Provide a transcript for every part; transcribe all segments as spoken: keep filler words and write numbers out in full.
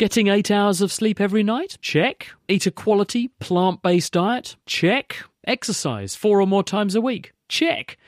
Getting eight hours of sleep every night? Check. Eat a quality, plant-based diet? Check. Exercise four or more times a week? Check.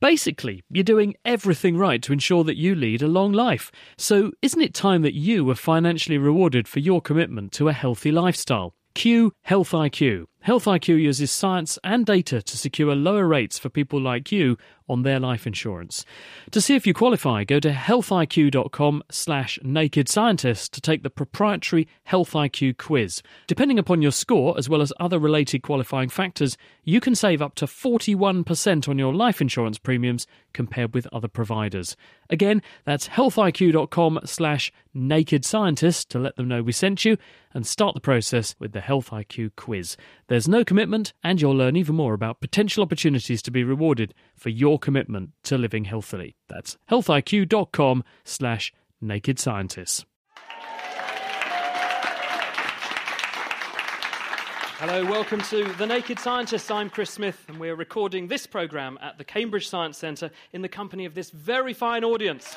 Basically, you're doing everything right to ensure that you lead a long life. So isn't it time that you were financially rewarded for your commitment to a healthy lifestyle? Cue Health I Q. Health I Q uses science and data to secure lower rates for people like you on their life insurance. To see if you qualify, go to health I Q dot com slash naked scientist to take the proprietary Health I Q quiz. Depending upon your score, as well as other related qualifying factors, you can save up to forty-one percent on your life insurance premiums compared with other providers. Again, that's health I Q dot com slash naked scientist to let them know we sent you and start the process with the Health I Q quiz. There's no commitment, and you'll learn even more about potential opportunities to be rewarded for your commitment to living healthily. That's health I Q dot com slash naked scientists. Hello, welcome to The Naked Scientists. I'm Chris Smith, and we're recording this programme at the Cambridge Science Centre in the company of this very fine audience.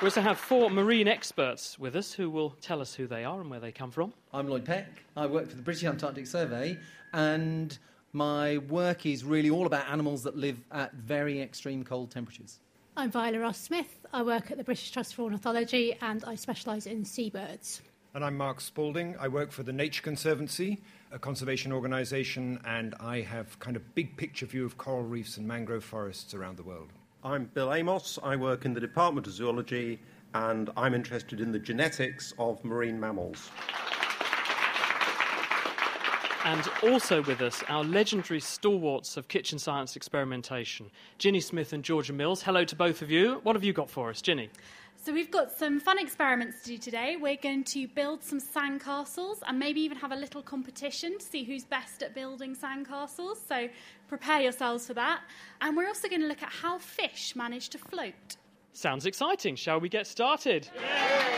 We also have four marine experts with us who will tell us who they are and where they come from. I'm Lloyd Peck. I work for the British Antarctic Survey, and my work is really all about animals that live at very extreme cold temperatures. I'm Viola Ross-Smith. I work at the British Trust for Ornithology, and I specialise in seabirds. And I'm Mark Spalding. I work for the Nature Conservancy, a conservation organisation, and I have kind of big picture view of coral reefs and mangrove forests around the world. I'm Bill Amos. I work in the Department of Zoology, and I'm interested in the genetics of marine mammals. And also with us, our legendary stalwarts of kitchen science experimentation, Ginny Smith and Georgia Mills. Hello to both of you. What have you got for us, Ginny? So we've got some fun experiments to do today. We're going to build some sandcastles and maybe even have a little competition to see who's best at building sandcastles. So prepare yourselves for that. And we're also going to look at how fish manage to float. Sounds exciting. Shall we get started? Yeah.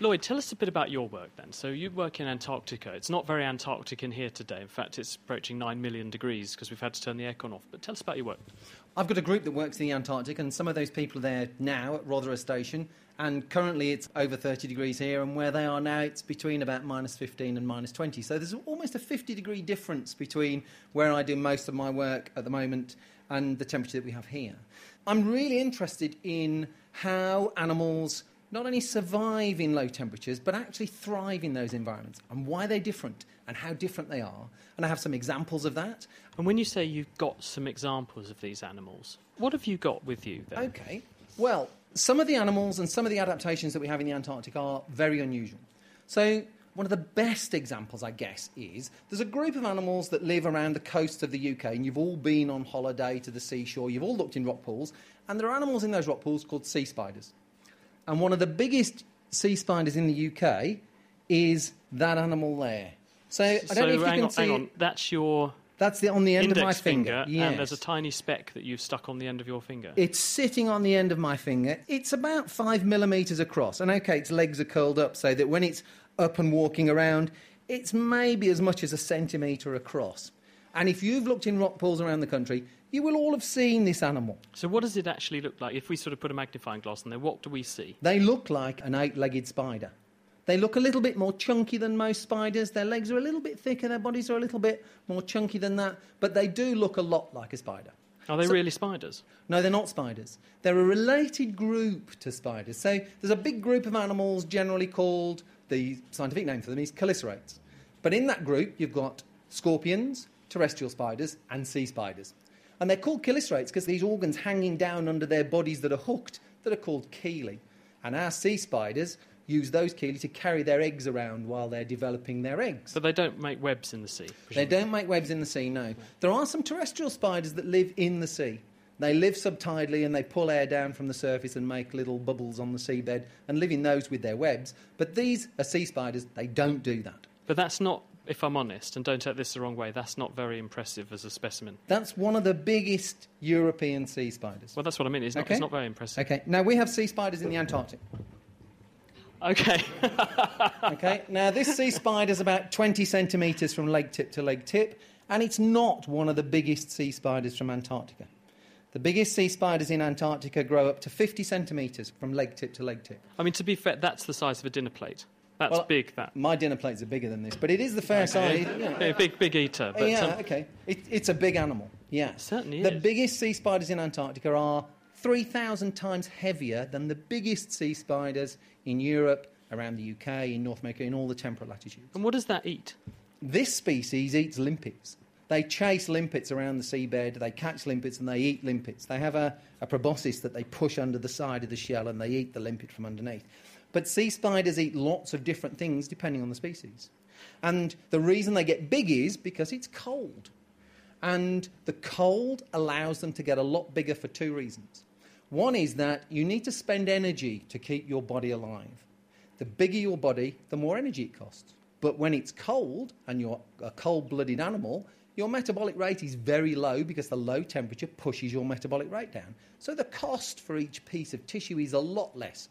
Lloyd, tell us a bit about your work then. So you work in Antarctica. It's not very Antarctic in here today. In fact, it's approaching nine million degrees because we've had to turn the aircon off. But tell us about your work. I've got a group that works in the Antarctic, and some of those people are there now at Rothera Station, and currently it's over thirty degrees here, and where they are now it's between about minus fifteen and minus twenty. So there's almost a fifty degree difference between where I do most of my work at the moment and the temperature that we have here. I'm really interested in how animals not only survive in low temperatures, but actually thrive in those environments, and why they're different and how different they are. And I have some examples of that. And when you say you've got some examples of these animals, what have you got with you then? OK. Well, some of the animals and some of the adaptations that we have in the Antarctic are very unusual. So one of the best examples, I guess, is there's a group of animals that live around the coast of the U K, and you've all been on holiday to the seashore, you've all looked in rock pools, and there are animals in those rock pools called sea spiders. And one of the biggest sea spiders in the U K is that animal there. So I don't so know if you can on, see. Hang on, that's your. That's the, on the end of my finger. finger yes. And there's a tiny speck that you've stuck on the end of your finger. It's sitting on the end of my finger. It's about five millimetres across. And OK, its legs are curled up so that when it's up and walking around, it's maybe as much as a centimetre across. And if you've looked in rock pools around the country, you will all have seen this animal. So what does it actually look like? If we sort of put a magnifying glass on there, what do we see? They look like an eight-legged spider. They look a little bit more chunky than most spiders. Their legs are a little bit thicker, their bodies are a little bit more chunky than that, but they do look a lot like a spider. Are they so, really spiders? No, they're not spiders. They're a related group to spiders. So there's a big group of animals generally called, the scientific name for them is chelicerates. But in that group, you've got scorpions, terrestrial spiders, and sea spiders. And they're called chelicerates because these organs hanging down under their bodies that are hooked that are called chelae. And our sea spiders use those chelae to carry their eggs around while they're developing their eggs. But they don't make webs in the sea, presumably. They don't make webs in the sea, no. There are some terrestrial spiders that live in the sea. They live subtidally and they pull air down from the surface and make little bubbles on the seabed and live in those with their webs. But these are sea spiders. They don't do that. But that's not, if I'm honest, and don't take this the wrong way, that's not very impressive as a specimen. That's one of the biggest European sea spiders. Well, that's what I mean. It's not, okay. It's not very impressive. OK. Now, we have sea spiders in the Antarctic. OK. OK. Now, this sea spider is about twenty centimetres from leg tip to leg tip, and it's not one of the biggest sea spiders from Antarctica. The biggest sea spiders in Antarctica grow up to fifty centimetres from leg tip to leg tip. I mean, to be fair, that's the size of a dinner plate. That's well, big, that. My dinner plates are bigger than this, but it is the fair size. You know. A big, big eater. But yeah, um, OK. It, it's a big animal, yeah. It certainly the is. The biggest sea spiders in Antarctica are three thousand times heavier than the biggest sea spiders in Europe, around the U K, in North America, in all the temperate latitudes. And what does that eat? This species eats limpets. They chase limpets around the seabed, they catch limpets and they eat limpets. They have a, a proboscis that they push under the side of the shell and they eat the limpet from underneath. But sea spiders eat lots of different things depending on the species. And the reason they get big is because it's cold. And the cold allows them to get a lot bigger for two reasons. One is that you need to spend energy to keep your body alive. The bigger your body, the more energy it costs. But when it's cold and you're a cold-blooded animal, your metabolic rate is very low because the low temperature pushes your metabolic rate down. So the cost for each piece of tissue is a lot less.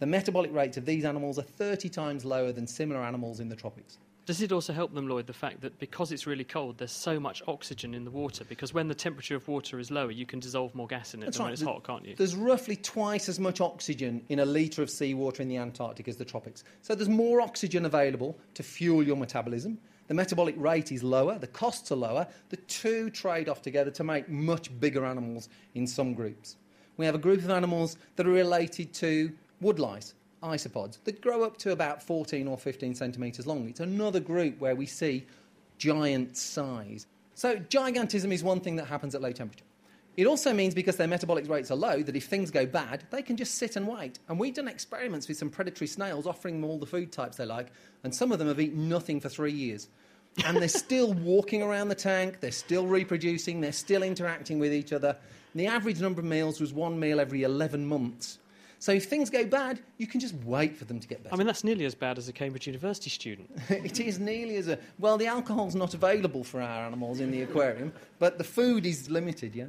The metabolic rates of these animals are thirty times lower than similar animals in the tropics. Does it also help them, Lloyd, the fact that because it's really cold, there's so much oxygen in the water? Because when the temperature of water is lower, you can dissolve more gas in it That's than right. when it's hot, can't you? There's roughly twice as much oxygen in a litre of seawater in the Antarctic as the tropics. So there's more oxygen available to fuel your metabolism. The metabolic rate is lower, the costs are lower. The two trade off together to make much bigger animals in some groups. We have a group of animals that are related to woodlice, isopods, that grow up to about fourteen or fifteen centimetres long. It's another group where we see giant size. So gigantism is one thing that happens at low temperature. It also means, because their metabolic rates are low, that if things go bad, they can just sit and wait. And we've done experiments with some predatory snails, offering them all the food types they like, and some of them have eaten nothing for three years. And they're still walking around the tank, they're still reproducing, they're still interacting with each other. And the average number of meals was one meal every eleven months. So if things go bad, you can just wait for them to get better. I mean, that's nearly as bad as a Cambridge University student. It is nearly as a... Well, the alcohol's not available for our animals in the aquarium, but the food is limited, yeah.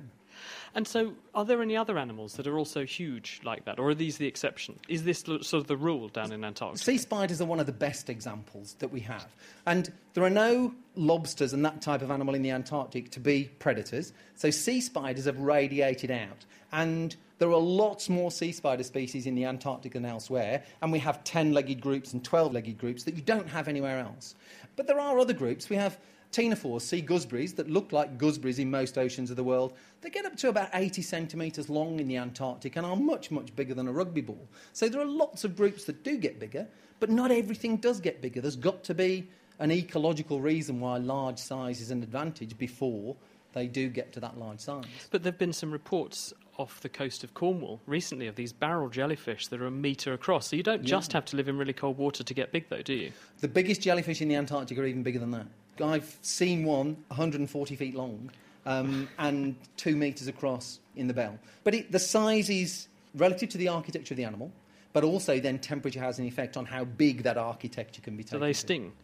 And so are there any other animals that are also huge like that, or are these the exception? Is this sort of the rule down in Antarctica? Sea spiders are one of the best examples that we have. And there are no lobsters and that type of animal in the Antarctic to be predators, so sea spiders have radiated out. And there are lots more sea spider species in the Antarctic than elsewhere, and we have ten-legged groups and twelve-legged groups that you don't have anywhere else. But there are other groups. We have ctenophores, sea gooseberries, that look like gooseberries in most oceans of the world. They get up to about eighty centimetres long in the Antarctic and are much, much bigger than a rugby ball. So there are lots of groups that do get bigger, but not everything does get bigger. There's got to be an ecological reason why large size is an advantage before they do get to that large size. But there have been some reports off the coast of Cornwall recently of these barrel jellyfish that are a metre across. So you don't just yeah. have to live in really cold water to get big, though, do you? The biggest jellyfish in the Antarctic are even bigger than that. I've seen one one hundred forty feet long um, and two metres across in the bell. But it, the size is relative to the architecture of the animal, but also then temperature has an effect on how big that architecture can be taken. Do they sting? To.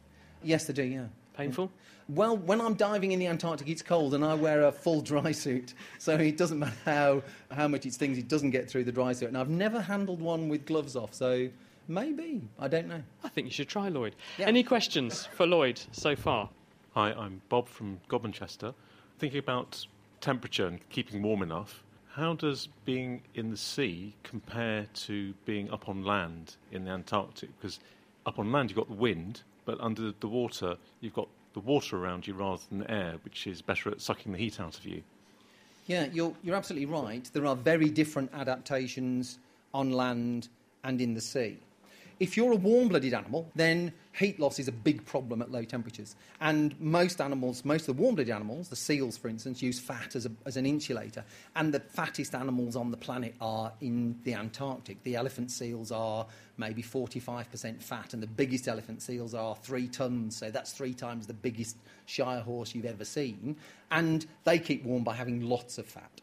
Yes, they do, yeah. Painful? Yeah. Well, when I'm diving in the Antarctic, it's cold and I wear a full dry suit, so it doesn't matter how, how much it stings, it doesn't get through the dry suit. And I've never handled one with gloves off, so... Maybe. I don't know. I think you should try, Lloyd. Yeah. Any questions for Lloyd so far? Hi, I'm Bob from Godmanchester. Thinking about temperature and keeping warm enough, how does being in the sea compare to being up on land in the Antarctic? Because up on land you've got the wind, but under the water you've got the water around you rather than air, which is better at sucking the heat out of you. Yeah, you're, you're absolutely right. There are very different adaptations on land and in the sea. If you're a warm-blooded animal, then heat loss is a big problem at low temperatures. And most animals, most of the warm-blooded animals, the seals, for instance, use fat as, a, as an insulator. And the fattest animals on the planet are in the Antarctic. The elephant seals are maybe forty-five percent fat, and the biggest elephant seals are three tonnes, so that's three times the biggest Shire horse you've ever seen. And they keep warm by having lots of fat.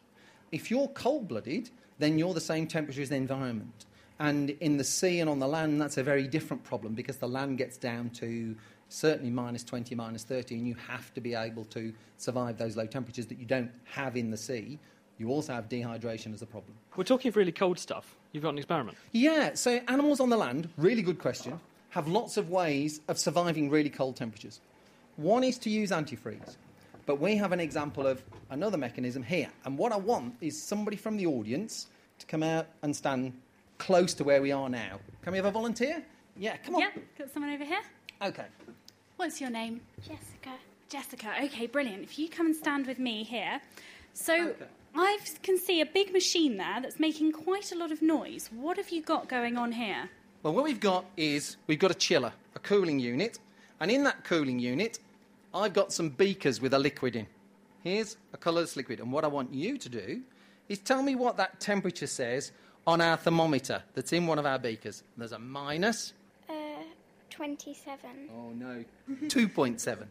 If you're cold-blooded, then you're the same temperature as the environment. And in the sea and on the land, that's a very different problem because the land gets down to certainly minus twenty, minus thirty, and you have to be able to survive those low temperatures that you don't have in the sea. You also have dehydration as a problem. We're talking of really cold stuff. You've got an experiment. Yeah, so animals on the land, really good question, have lots of ways of surviving really cold temperatures. One is to use antifreeze. But we have an example of another mechanism here. And what I want is somebody from the audience to come out and stand close to where we are now. Can we have a volunteer? Yeah, come on. Yeah, got someone over here. OK. What's your name? Jessica. Jessica, OK, brilliant. If you come and stand with me here. So okay. I can see a big machine there that's making quite a lot of noise. What have you got going on here? Well, what we've got is we've got a chiller, a cooling unit, and in that cooling unit, I've got some beakers with a liquid in. Here's a colourless liquid. And what I want you to do is tell me what that temperature says on our thermometer that's in one of our beakers. There's a minus. Uh, twenty-seven. Oh, no. two point seven.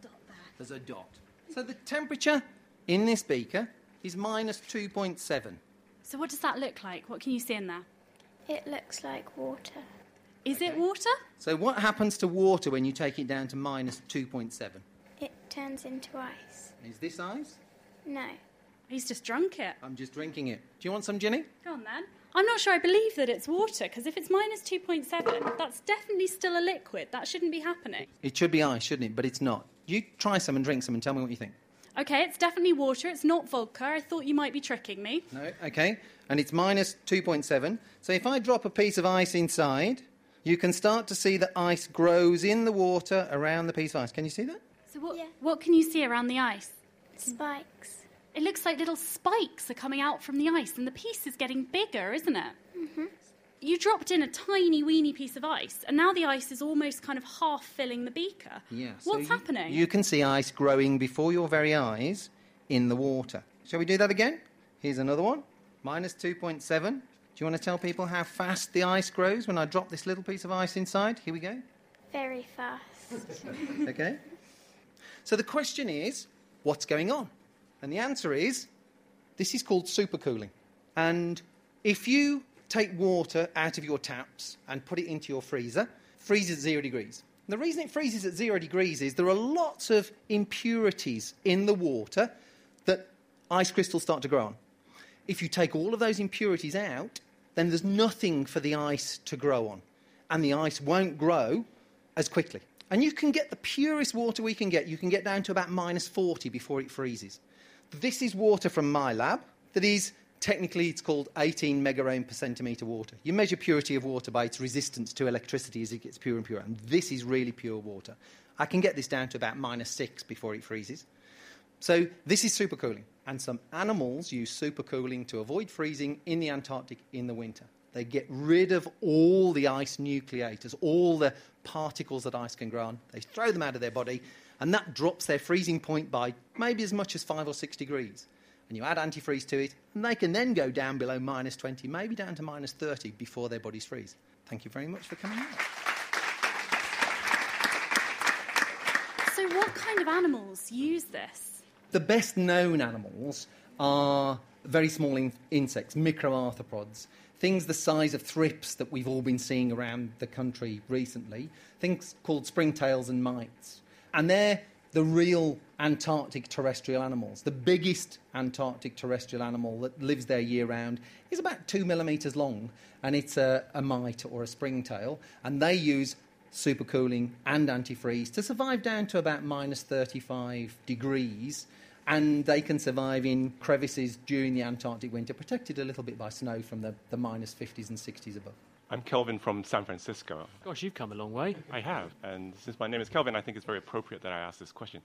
There's a dot. So the temperature in this beaker is minus two point seven. So what does that look like? What can you see in there? It looks like water. Is okay. it water? So what happens to water when you take it down to minus two point seven? It turns into ice. Is this ice? No. He's just drunk it. I'm just drinking it. Do you want some, Ginny? Go on, then. I'm not sure I believe that it's water, because if it's minus two point seven, that's definitely still a liquid. That shouldn't be happening. It should be ice, shouldn't it? But it's not. You try some and drink some and tell me what you think. OK, it's definitely water. It's not vodka. I thought you might be tricking me. No, OK. And it's minus two point seven. So if I drop a piece of ice inside, you can start to see that ice grows in the water around the piece of ice. Can you see that? So what, yeah. what can you see around the ice? Spikes. It looks like little spikes are coming out from the ice, and the piece is getting bigger, isn't it? Mm-hmm. You dropped in a tiny, weeny piece of ice, and now the ice is almost kind of half-filling the beaker. Yeah. What's so happening? You, you can see ice growing before your very eyes in the water. Shall we do that again? Here's another one. minus two point seven. Do you want to tell people how fast the ice grows when I drop this little piece of ice inside? Here we go. Very fast. OK. So the question is, what's going on? And the answer is, this is called supercooling. And if you take water out of your taps and put it into your freezer, it freezes at zero degrees. And the reason it freezes at zero degrees is there are lots of impurities in the water that ice crystals start to grow on. If you take all of those impurities out, then there's nothing for the ice to grow on. And the ice won't grow as quickly. And you can get the purest water we can get. You can get down to about minus forty before it freezes. This is water from my lab that is, technically, it's called eighteen megaohm per centimetre water. You measure purity of water by its resistance to electricity as it gets purer and purer. And this is really pure water. I can get this down to about minus six before it freezes. So this is supercooling. And some animals use supercooling to avoid freezing in the Antarctic in the winter. They get rid of all the ice nucleators, all the particles that ice can grow on. They throw them out of their body, and that drops their freezing point by maybe as much as five or six degrees. And you add antifreeze to it, and they can then go down below minus twenty, maybe down to minus thirty before their bodies freeze. Thank you very much for coming out. So what kind of animals use this? The best known animals are very small in- insects, microarthropods, things the size of thrips that we've all been seeing around the country recently, things called springtails and mites. And they're the real Antarctic terrestrial animals. The biggest Antarctic terrestrial animal that lives there year-round is about two millimetres long, and it's a, a mite or a springtail, and they use supercooling and antifreeze to survive down to about minus thirty-five degrees, and they can survive in crevices during the Antarctic winter, protected a little bit by snow from the, the minus fifties and sixties above. I'm Kelvin from San Francisco. Gosh, you've come a long way. I have, and since my name is Kelvin, I think it's very appropriate that I ask this question.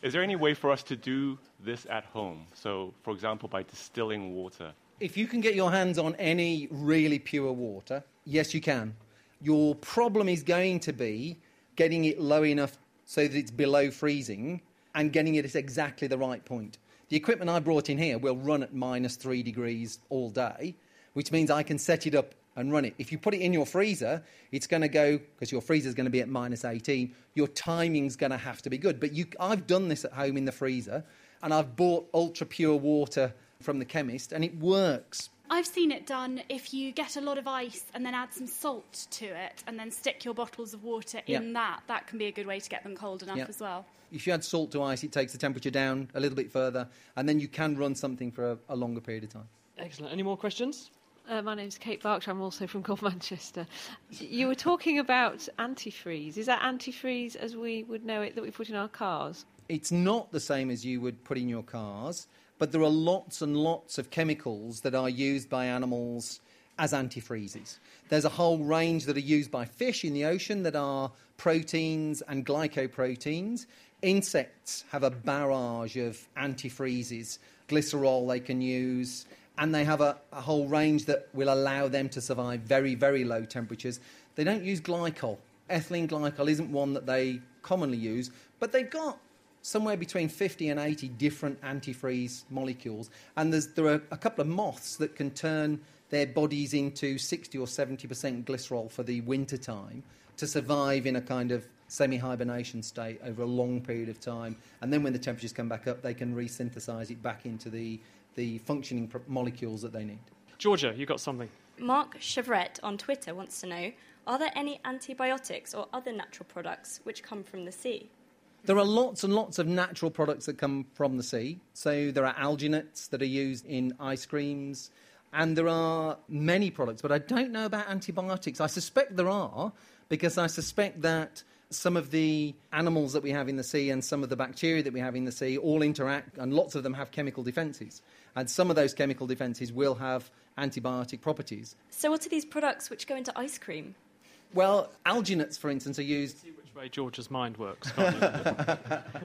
Is there any way for us to do this at home? So, for example, by distilling water? If you can get your hands on any really pure water, yes, you can. Your problem is going to be getting it low enough so that it's below freezing, and getting it at exactly the right point. The equipment I brought in here will run at minus three degrees all day, which means I can set it up and run it. If you put it in your freezer, it's going to go, because your freezer's going to be at minus eighteen, your timing's going to have to be good. But you, I've done this at home in the freezer, and I've bought ultra-pure water from the chemist, and it works. I've seen it done if you get a lot of ice and then add some salt to it and then stick your bottles of water in yeah. that. That can be a good way to get them cold enough yeah. as well. If you add salt to ice, it takes the temperature down a little bit further, and then you can run something for a, a longer period of time. Excellent. Any more questions? Uh, my name's Kate Barkshire. I'm also from Godmanchester. You were talking about antifreeze. Is that antifreeze as we would know it that we put in our cars? It's not the same as you would put in your cars, but there are lots and lots of chemicals that are used by animals as antifreezes. There's a whole range that are used by fish in the ocean that are proteins and glycoproteins. Insects have a barrage of antifreezes, glycerol they can use, and they have a, a whole range that will allow them to survive very, very low temperatures. They don't use glycol. Ethylene glycol isn't one that they commonly use, but they've got somewhere between fifty and eighty different antifreeze molecules. And there's, there are a couple of moths that can turn their bodies into sixty or seventy percent glycerol for the winter time to survive in a kind of semi-hibernation state over a long period of time. And then when the temperatures come back up, they can resynthesize it back into the, the functioning pr- molecules that they need. Georgia, you got something. Mark Chevrette on Twitter wants to know, are there any antibiotics or other natural products which come from the sea? There are lots and lots of natural products that come from the sea. So there are alginates that are used in ice creams, and there are many products, but I don't know about antibiotics. I suspect there are, because I suspect that some of the animals that we have in the sea and some of the bacteria that we have in the sea all interact, and lots of them have chemical defences. And some of those chemical defences will have antibiotic properties. So what are these products which go into ice cream? Well, alginates, for instance, are used... See which way George's mind works, can't you?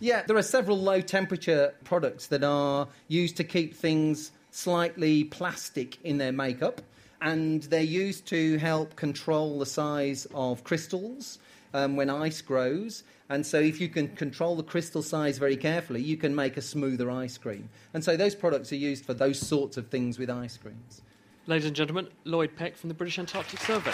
Yeah, there are several low-temperature products that are used to keep things slightly plastic in their makeup, and they're used to help control the size of crystals Um, when ice grows, and so if you can control the crystal size very carefully, you can make a smoother ice cream. And so those products are used for those sorts of things with ice creams. Ladies and gentlemen, Lloyd Peck from the British Antarctic Survey.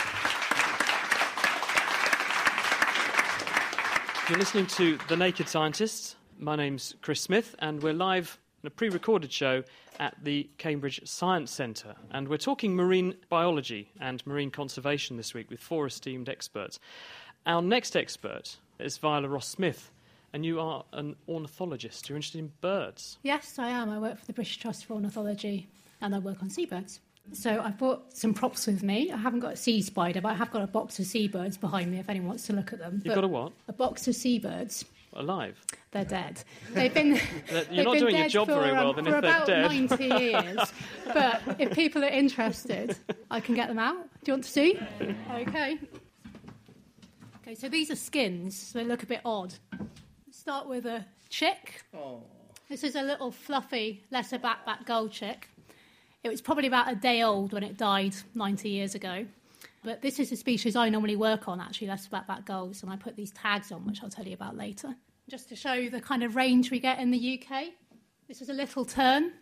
You're listening to The Naked Scientists. My name's Chris Smith, and we're live in a pre-recorded show at the Cambridge Science Centre, and we're talking marine biology and marine conservation this week with four esteemed experts. Our next expert is Viola Ross-Smith, and you are an ornithologist. You're interested in birds. Yes, I am. I work for the British Trust for Ornithology, and I work on seabirds. So I've brought some props with me. I haven't got a sea spider, but I have got a box of seabirds behind me if anyone wants to look at them. You've but got a what? A box of seabirds. Alive? They're dead. They've been. You're they've not been doing your job for, very well, um, then if they're dead. For about ninety years. But if people are interested, I can get them out. Do you want to see? Okay. Okay, so these are skins, so they look a bit odd. Let's start with a chick. Aww. This is a little fluffy lesser black-backed gull chick. It was probably about a day old when it died ninety years ago. But this is a species I normally work on, actually, lesser black-backed gulls, and I put these tags on, which I'll tell you about later. Just to show the kind of range we get in the U K, this is a little tern.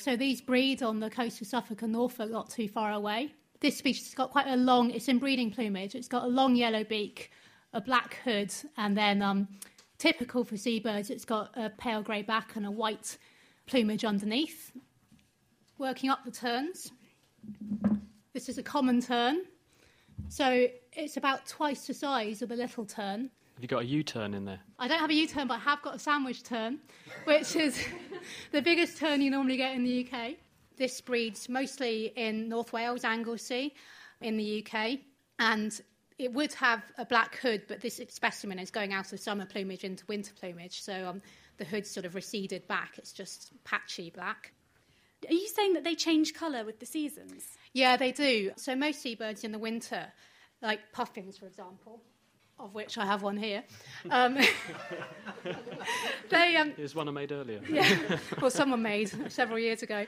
So these breed on the coast of Suffolk and Norfolk, not too far away. This species has got quite a long, it's in breeding plumage, it's got a long yellow beak, a black hood, and then um, typical for seabirds, it's got a pale grey back and a white plumage underneath. Working up the terns, this is a common tern, so it's about twice the size of a little tern. Have you got a U-turn in there? I don't have a U-turn, but I have got a sandwich tern, which is the biggest tern you normally get in the U K. This breeds mostly in North Wales, Anglesey, in the U K, and it would have a black hood, but this specimen is going out of summer plumage into winter plumage, so um, the hood's sort of receded back. It's just patchy black. Are you saying that they change colour with the seasons? Yeah, they do. So most seabirds in the winter, like puffins, for example, of which I have one here. Um, they, um, Here's one I made earlier. Yeah, well, someone made several years ago.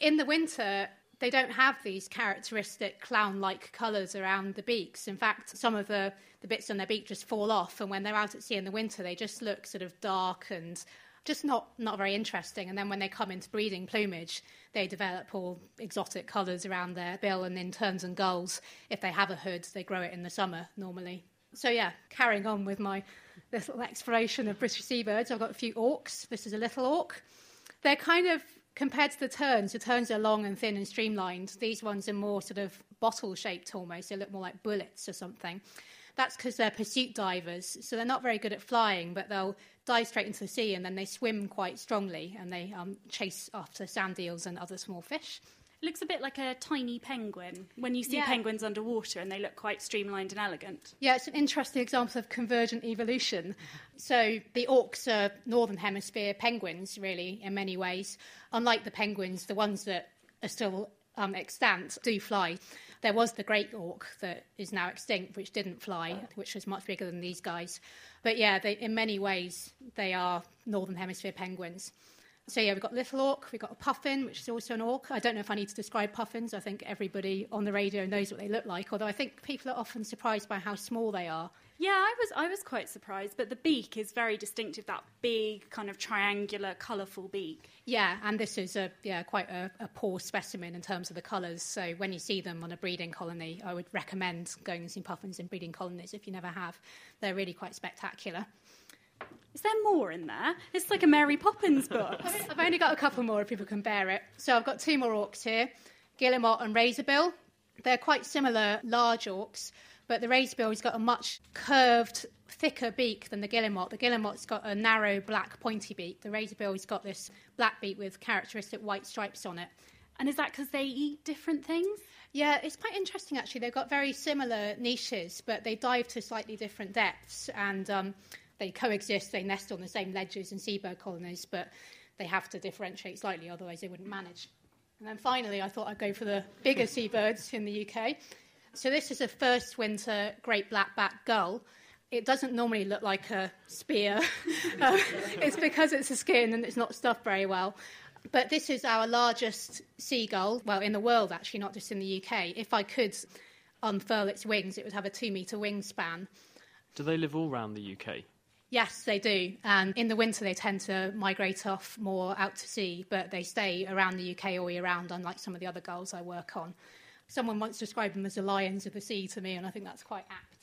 In the winter, they don't have these characteristic clown-like colours around the beaks. In fact, some of the, the bits on their beak just fall off, and when they're out at sea in the winter, they just look sort of dark and just not, not very interesting. And then when they come into breeding plumage, they develop all exotic colours around their bill, and in terns and gulls, if they have a hood, they grow it in the summer normally. So, yeah, carrying on with my little exploration of British seabirds, I've got a few auks. This is a little auk. They're kind of Compared to the terns, the terns are long and thin and streamlined. These ones are more sort of bottle-shaped almost. They look more like bullets or something. That's because they're pursuit divers, so they're not very good at flying, but they'll dive straight into the sea and then they swim quite strongly and they um, chase after sand eels and other small fish. It looks a bit like a tiny penguin when you see yeah. penguins underwater and they look quite streamlined and elegant. Yeah, it's an interesting example of convergent evolution. So the auks are northern hemisphere penguins, really, in many ways. Unlike the penguins, the ones that are still um, extant do fly. There was the great auk that is now extinct, which didn't fly, which was much bigger than these guys. But yeah, they, in many ways, they are northern hemisphere penguins. So yeah, we've got little auk, we've got a puffin, which is also an auk. I don't know if I need to describe puffins. I think everybody on the radio knows what they look like, although I think people are often surprised by how small they are. Yeah, I was I was quite surprised, but the beak is very distinctive, that big kind of triangular, colourful beak. Yeah, and this is a yeah quite a, a poor specimen in terms of the colours, so when you see them on a breeding colony, I would recommend going and seeing puffins in breeding colonies if you never have. They're really quite spectacular. Is there more in there? It's like a Mary Poppins book. I've only got a couple more if people can bear it. So I've got two more auks here, guillemot and razorbill. They're quite similar large auks, but the razorbill has got a much curved, thicker beak than the guillemot. The guillemot's got a narrow, black, pointy beak. The razorbill's got this black beak with characteristic white stripes on it. And is that because they eat different things? Yeah, it's quite interesting, actually. They've got very similar niches, but they dive to slightly different depths, and um, they coexist, they nest on the same ledges and seabird colonies, but they have to differentiate slightly, otherwise they wouldn't manage. And then finally, I thought I'd go for the bigger seabirds in the U K. So this is a first winter great black-backed gull. It doesn't normally look like a spear. um, it's because it's a skin and it's not stuffed very well. But this is our largest seagull, well, in the world, actually, not just in the U K. If I could unfurl its wings, it would have a two-metre wingspan. Do they live all around the U K? Yes, they do. And in the winter, they tend to migrate off more out to sea, but they stay around the U K all year round, unlike some of the other gulls I work on. Someone once described them as the lions of the sea to me, and I think that's quite apt.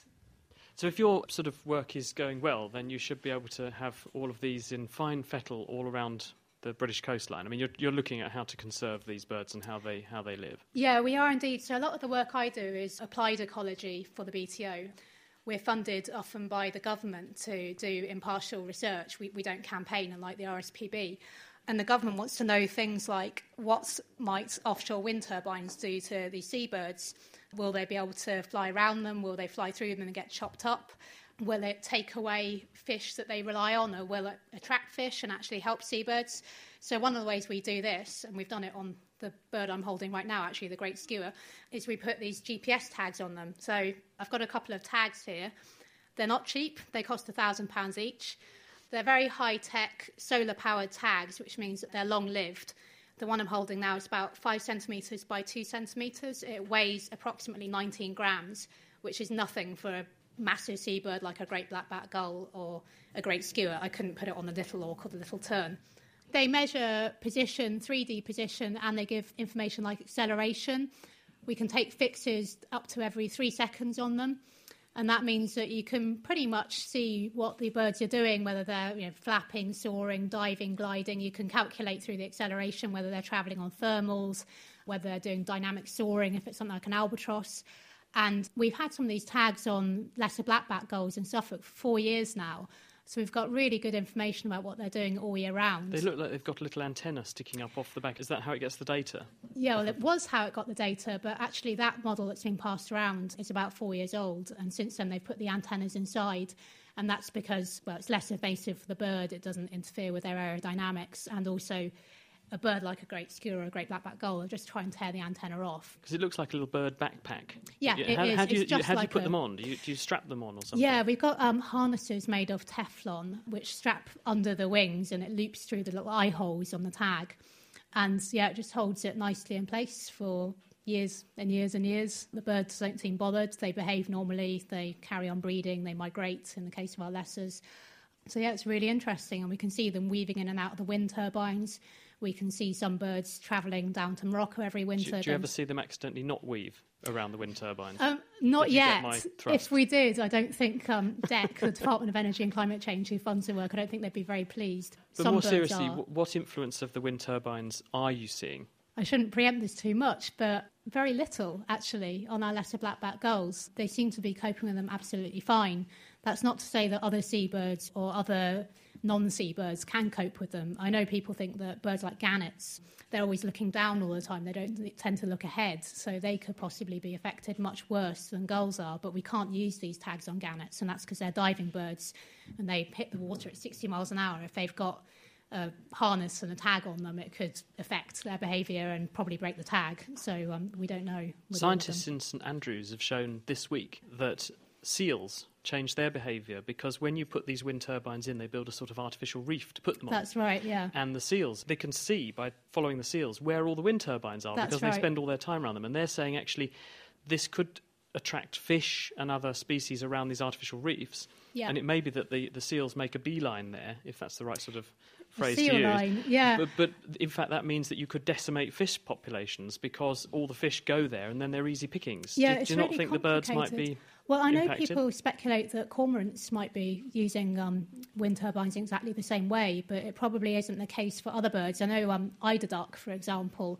So if your sort of work is going well, then you should be able to have all of these in fine fettle all around the British coastline. I mean, you're, you're looking at how to conserve these birds and how they, how they live. Yeah, we are indeed. So a lot of the work I do is applied ecology for the B T O. We're funded often by the government to do impartial research. We, we don't campaign, unlike the R S P B. And the government wants to know things like, what might offshore wind turbines do to these seabirds? Will they be able to fly around them? Will they fly through them and get chopped up? Will it take away fish that they rely on, or will it attract fish and actually help seabirds? So one of the ways we do this, and we've done it on the bird I'm holding right now, actually, the great skua, is we put these G P S tags on them. So I've got a couple of tags here. They're not cheap. They cost one thousand pounds each. They're very high-tech, solar-powered tags, which means that they're long-lived. The one I'm holding now is about five centimetres by two centimetres. It weighs approximately nineteen grams, which is nothing for a massive seabird like a great black-backed gull or a great skua. I couldn't put it on the little auk or the little tern. They measure position, three D position, and they give information like acceleration. We can take fixes up to every three seconds on them, and that means that you can pretty much see what the birds are doing, whether they're you know, flapping, soaring, diving, gliding. You can calculate through the acceleration whether they're travelling on thermals, whether they're doing dynamic soaring, if it's something like an albatross. And we've had some of these tags on lesser black-backed gulls in Suffolk for four years now. So we've got really good information about what they're doing all year round. They look like they've got a little antenna sticking up off the back. Is that how it gets the data? Yeah, well, it was how it got the data, but actually that model that's been passed around is about four years old, and since then they've put the antennas inside, and that's because, well, it's less invasive for the bird, it doesn't interfere with their aerodynamics, and also a bird like a great skua or a great black-backed gull will just try and tear the antenna off. Because it looks like a little bird backpack. Yeah, it how, is. How do you, you, how like do you put a... them on? Do you, do you strap them on or something? Yeah, we've got um, harnesses made of Teflon, which strap under the wings, and it loops through the little eye holes on the tag. And, yeah, it just holds it nicely in place for years and years and years. The birds don't seem bothered. They behave normally. They carry on breeding. They migrate, in the case of our lessers. So, yeah, it's really interesting, and we can see them weaving in and out of the wind turbines. We can see some birds travelling down to Morocco every winter. Do, do you ever see them accidentally not weave around the wind turbines? Um, not yet. If we did, I don't think um, D E C C, the Department of Energy and Climate Change, who funds the work, I don't think they'd be very pleased. But some more seriously, are. What influence of the wind turbines are you seeing? I shouldn't preempt this too much, but very little, actually, on our lesser blackback gulls. They seem to be coping with them absolutely fine. That's not to say that other seabirds or other non-seabirds can cope with them. I know people think that birds like gannets, they're always looking down all the time. They don't tend to look ahead, so they could possibly be affected much worse than gulls are, but we can't use these tags on gannets, and that's because they're diving birds, and they hit the water at sixty miles an hour. If they've got a harness and a tag on them, it could affect their behaviour and probably break the tag, so um, we don't know. Scientists in St Andrews have shown this week that seals change their behaviour because when you put these wind turbines in, they build a sort of artificial reef to put them on. That's right, yeah. And the seals, they can see by following the seals where all the wind turbines are. That's because right. They spend all their time around them. And they're saying, actually, this could attract fish and other species around these artificial reefs. Yeah. And it may be that the, the seals make a beeline there, if that's the right sort of phrase to use. Line, yeah. But, but in fact, that means that you could decimate fish populations because all the fish go there and then they're easy pickings. Yeah, do, it's do you really not think the birds might be Well, I know impacted? People speculate that cormorants might be using um, wind turbines in exactly the same way, but it probably isn't the case for other birds. I know um, eider duck, for example,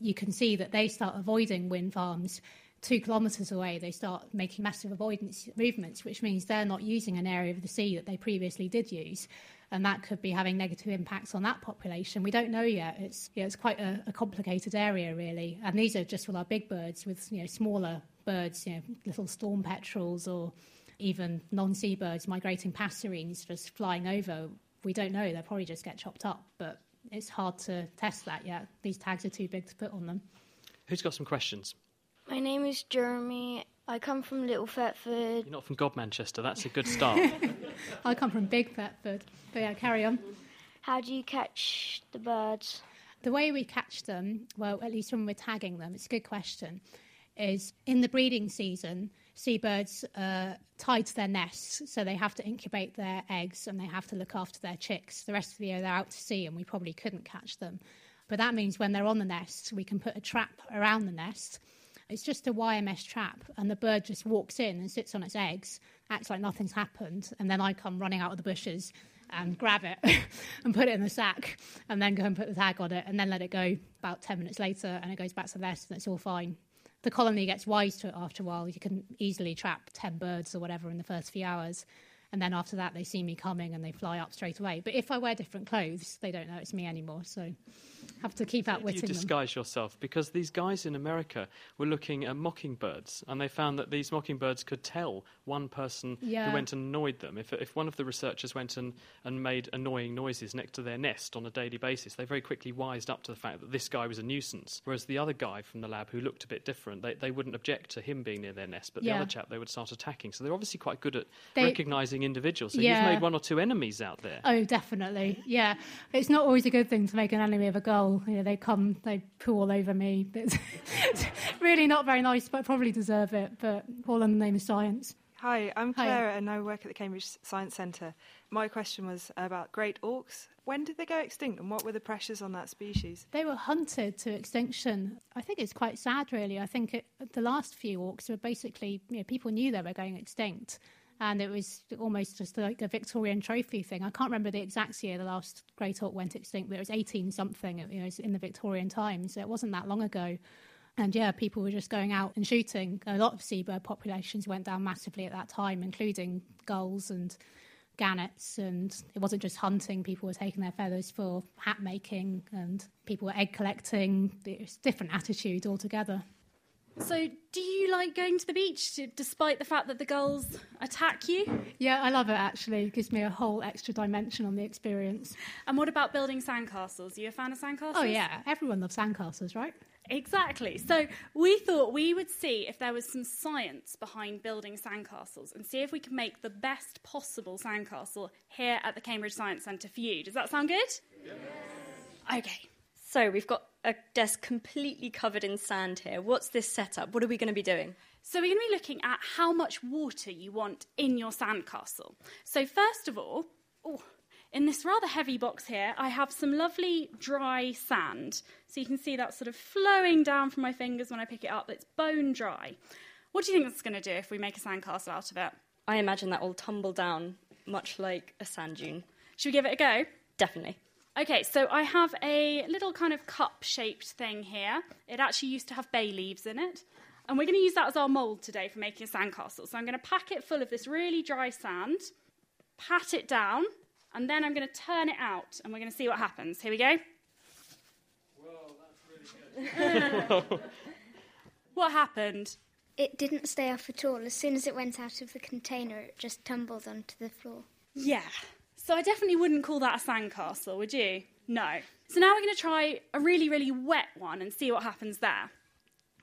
you can see that they start avoiding wind farms. Two kilometres away, they start making massive avoidance movements, which means they're not using an area of the sea that they previously did use, and that could be having negative impacts on that population. We don't know yet. It's, you know, it's quite a, a complicated area, really, and these are just all our big birds. With, you know, smaller birds, you know, little storm petrels or even non-seabirds, migrating passerines just flying over, we don't know. They'll probably just get chopped up, but it's hard to test that yet. These tags are too big to put on them. Who's got some questions? My name is Jeremy. I come from Little Thetford. You're not from Godmanchester. That's a good start. I come from Big Thetford. But yeah, carry on. How do you catch the birds? The way we catch them, well, at least when we're tagging them, it's a good question, is in the breeding season, seabirds are tied to their nests, so they have to incubate their eggs and they have to look after their chicks. The rest of the year, they're out to sea and we probably couldn't catch them. But that means when they're on the nest, we can put a trap around the nest. It's just a wire mesh trap, and the bird just walks in and sits on its eggs, acts like nothing's happened, and then I come running out of the bushes and grab it and put it in the sack and then go and put the tag on it and then let it go about ten minutes later, and it goes back to the nest and it's all fine. The colony gets wise to it after a while. You can easily trap ten birds or whatever in the first few hours, and then after that they see me coming and they fly up straight away. But if I wear different clothes, they don't know it's me anymore, so... have to keep outwitting them. You disguise them. Yourself, because these guys in America were looking at mockingbirds, and they found that these mockingbirds could tell one person yeah. who went and annoyed them. If, if one of the researchers went and, and made annoying noises next to their nest on a daily basis, they very quickly wised up to the fact that this guy was a nuisance, whereas the other guy from the lab who looked a bit different, they, they wouldn't object to him being near their nest, but yeah. the other chap, they would start attacking. So they're obviously quite good at they, recognising individuals. So yeah. you've made one or two enemies out there. Oh, definitely, yeah. It's not always a good thing to make an enemy of a gull. You know, they come, they poo all over me. It's really not very nice, but probably deserve it, but all in the name of science. Hi, I'm Clara Hi. and I work at the Cambridge Science Centre. My question was about great auks. When did they go extinct and what were the pressures on that species? They were hunted to extinction. I think it's quite sad, really. I think it, the last few auks were basically, you know, people knew they were going extinct. And it was almost just like a Victorian trophy thing. I can't remember the exact year the last great auk went extinct, but it was eighteen something. It was in the Victorian times. So it wasn't that long ago. And yeah, people were just going out and shooting. A lot of seabird populations went down massively at that time, including gulls and gannets. And it wasn't just hunting. People were taking their feathers for hat making, and people were egg collecting. It was a different attitude altogether. So do you like going to the beach, despite the fact that the gulls attack you? Yeah, I love it, actually. It gives me a whole extra dimension on the experience. And what about building sandcastles? Are you a fan of sandcastles? Oh, yeah. Everyone loves sandcastles, right? Exactly. So we thought we would see if there was some science behind building sandcastles and see if we can make the best possible sandcastle here at the Cambridge Science Centre for you. Does that sound good? Yes. OK. So we've got a desk completely covered in sand here. What's this setup? What are we going to be doing? So we're going to be looking at how much water you want in your sandcastle. So first of all, oh, in this rather heavy box here, I have some lovely dry sand. So you can see that sort of flowing down from my fingers when I pick it up. It's bone dry. What do you think that's going to do if we make a sandcastle out of it? I imagine that will tumble down, much like a sand dune. Should we give it a go? Definitely. Okay, so I have a little kind of cup-shaped thing here. It actually used to have bay leaves in it. And we're going to use that as our mould today for making a sandcastle. So I'm going to pack it full of this really dry sand, pat it down, and then I'm going to turn it out, and we're going to see what happens. Here we go. Whoa, that's really good. What happened? It didn't stay off at all. As soon as it went out of the container, it just tumbled onto the floor. Yeah. So I definitely wouldn't call that a sandcastle, would you? No. So now we're going to try a really, really wet one and see what happens there.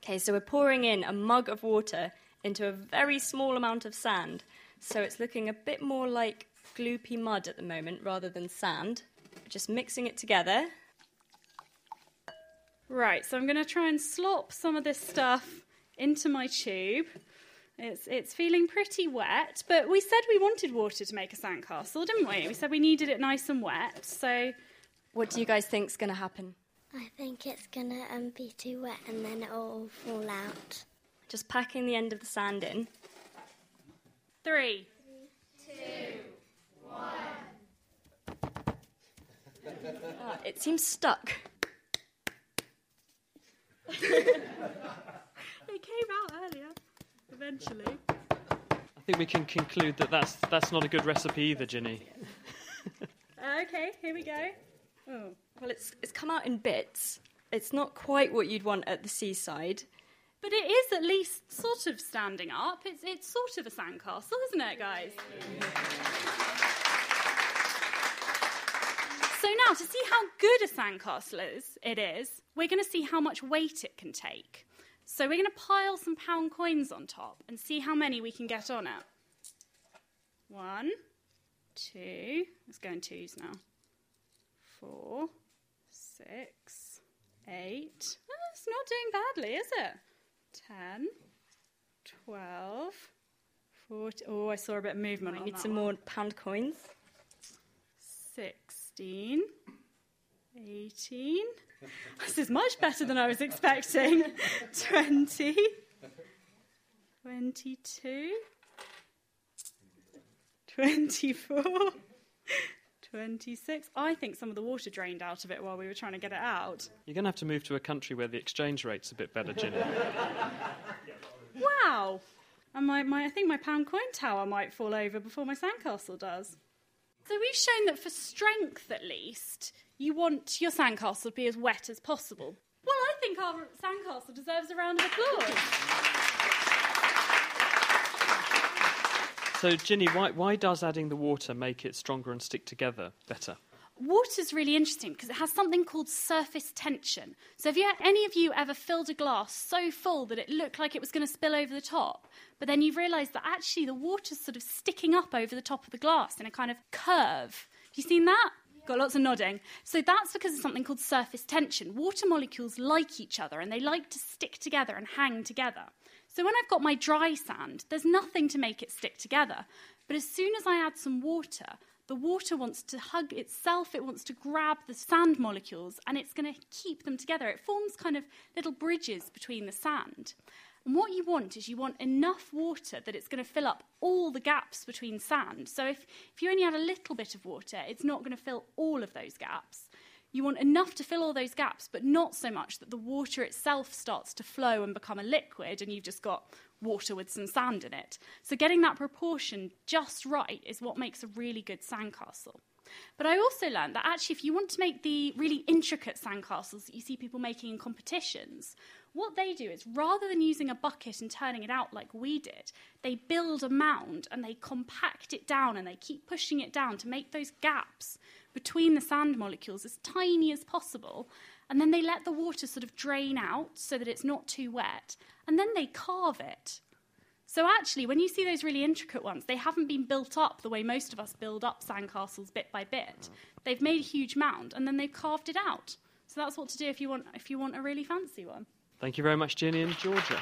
OK, so we're pouring in a mug of water into a very small amount of sand. So it's looking a bit more like gloopy mud at the moment rather than sand. Just mixing it together. Right, so I'm going to try and slop some of this stuff into my tube. It's it's feeling pretty wet, but we said we wanted water to make a sandcastle, didn't we? We said we needed it nice and wet, so... What do you guys think's going to happen? I think it's going to um, be too wet and then it'll all fall out. Just packing the end of the sand in. Three. Two. One. Ah, it seems stuck. It came out earlier, eventually. I think we can conclude that that's, that's not a good recipe either, Ginny. uh, OK, here we go. Oh. Well, it's it's come out in bits. It's not quite what you'd want at the seaside. But it is at least sort of standing up. It's, it's sort of a sandcastle, isn't it, guys? So now, to see how good a sandcastle is, it is, we're going to see how much weight it can take. So we're going to pile some pound coins on top and see how many we can get on it. One, two, let's go in twos now. Four, six, eight. Oh, it's not doing badly, is it? Ten, twelve, forty. Oh, I saw a bit of movement. I need some more pound coins. Sixteen, eighteen. This is much better than I was expecting. twenty. twenty-two. twenty-four. twenty-six. I think some of the water drained out of it while we were trying to get it out. You're going to have to move to a country where the exchange rate's a bit better, Ginny. Wow. And my, my, I think my pound coin tower might fall over before my sandcastle does. So we've shown that for strength, at least, you want your sandcastle to be as wet as possible. Well, I think our sandcastle deserves a round of applause. So, Ginny, why, why does adding the water make it stronger and stick together better? Water's really interesting because it has something called surface tension. So have you, any of you ever filled a glass so full that it looked like it was going to spill over the top, but then you've realised that actually the water's sort of sticking up over the top of the glass in a kind of curve? Have you seen that? Got lots of nodding. So that's because of something called surface tension. Water molecules like each other and they like to stick together and hang together. So when I've got my dry sand, there's nothing to make it stick together. But as soon as I add some water, the water wants to hug itself, it wants to grab the sand molecules and it's going to keep them together. It forms kind of little bridges between the sand. And what you want is you want enough water that it's going to fill up all the gaps between sand. So if, if you only add a little bit of water, it's not going to fill all of those gaps. You want enough to fill all those gaps, but not so much that the water itself starts to flow and become a liquid and you've just got water with some sand in it. So getting that proportion just right is what makes a really good sandcastle. But I also learned that actually if you want to make the really intricate sandcastles that you see people making in competitions, what they do is rather than using a bucket and turning it out like we did, they build a mound and they compact it down and they keep pushing it down to make those gaps between the sand molecules as tiny as possible. And then they let the water sort of drain out so that it's not too wet. And then they carve it. So actually, when you see those really intricate ones, they haven't been built up the way most of us build up sandcastles bit by bit. They've made a huge mound, and then they've carved it out. So that's what to do if you want if you want a really fancy one. Thank you very much, Ginny and Georgia.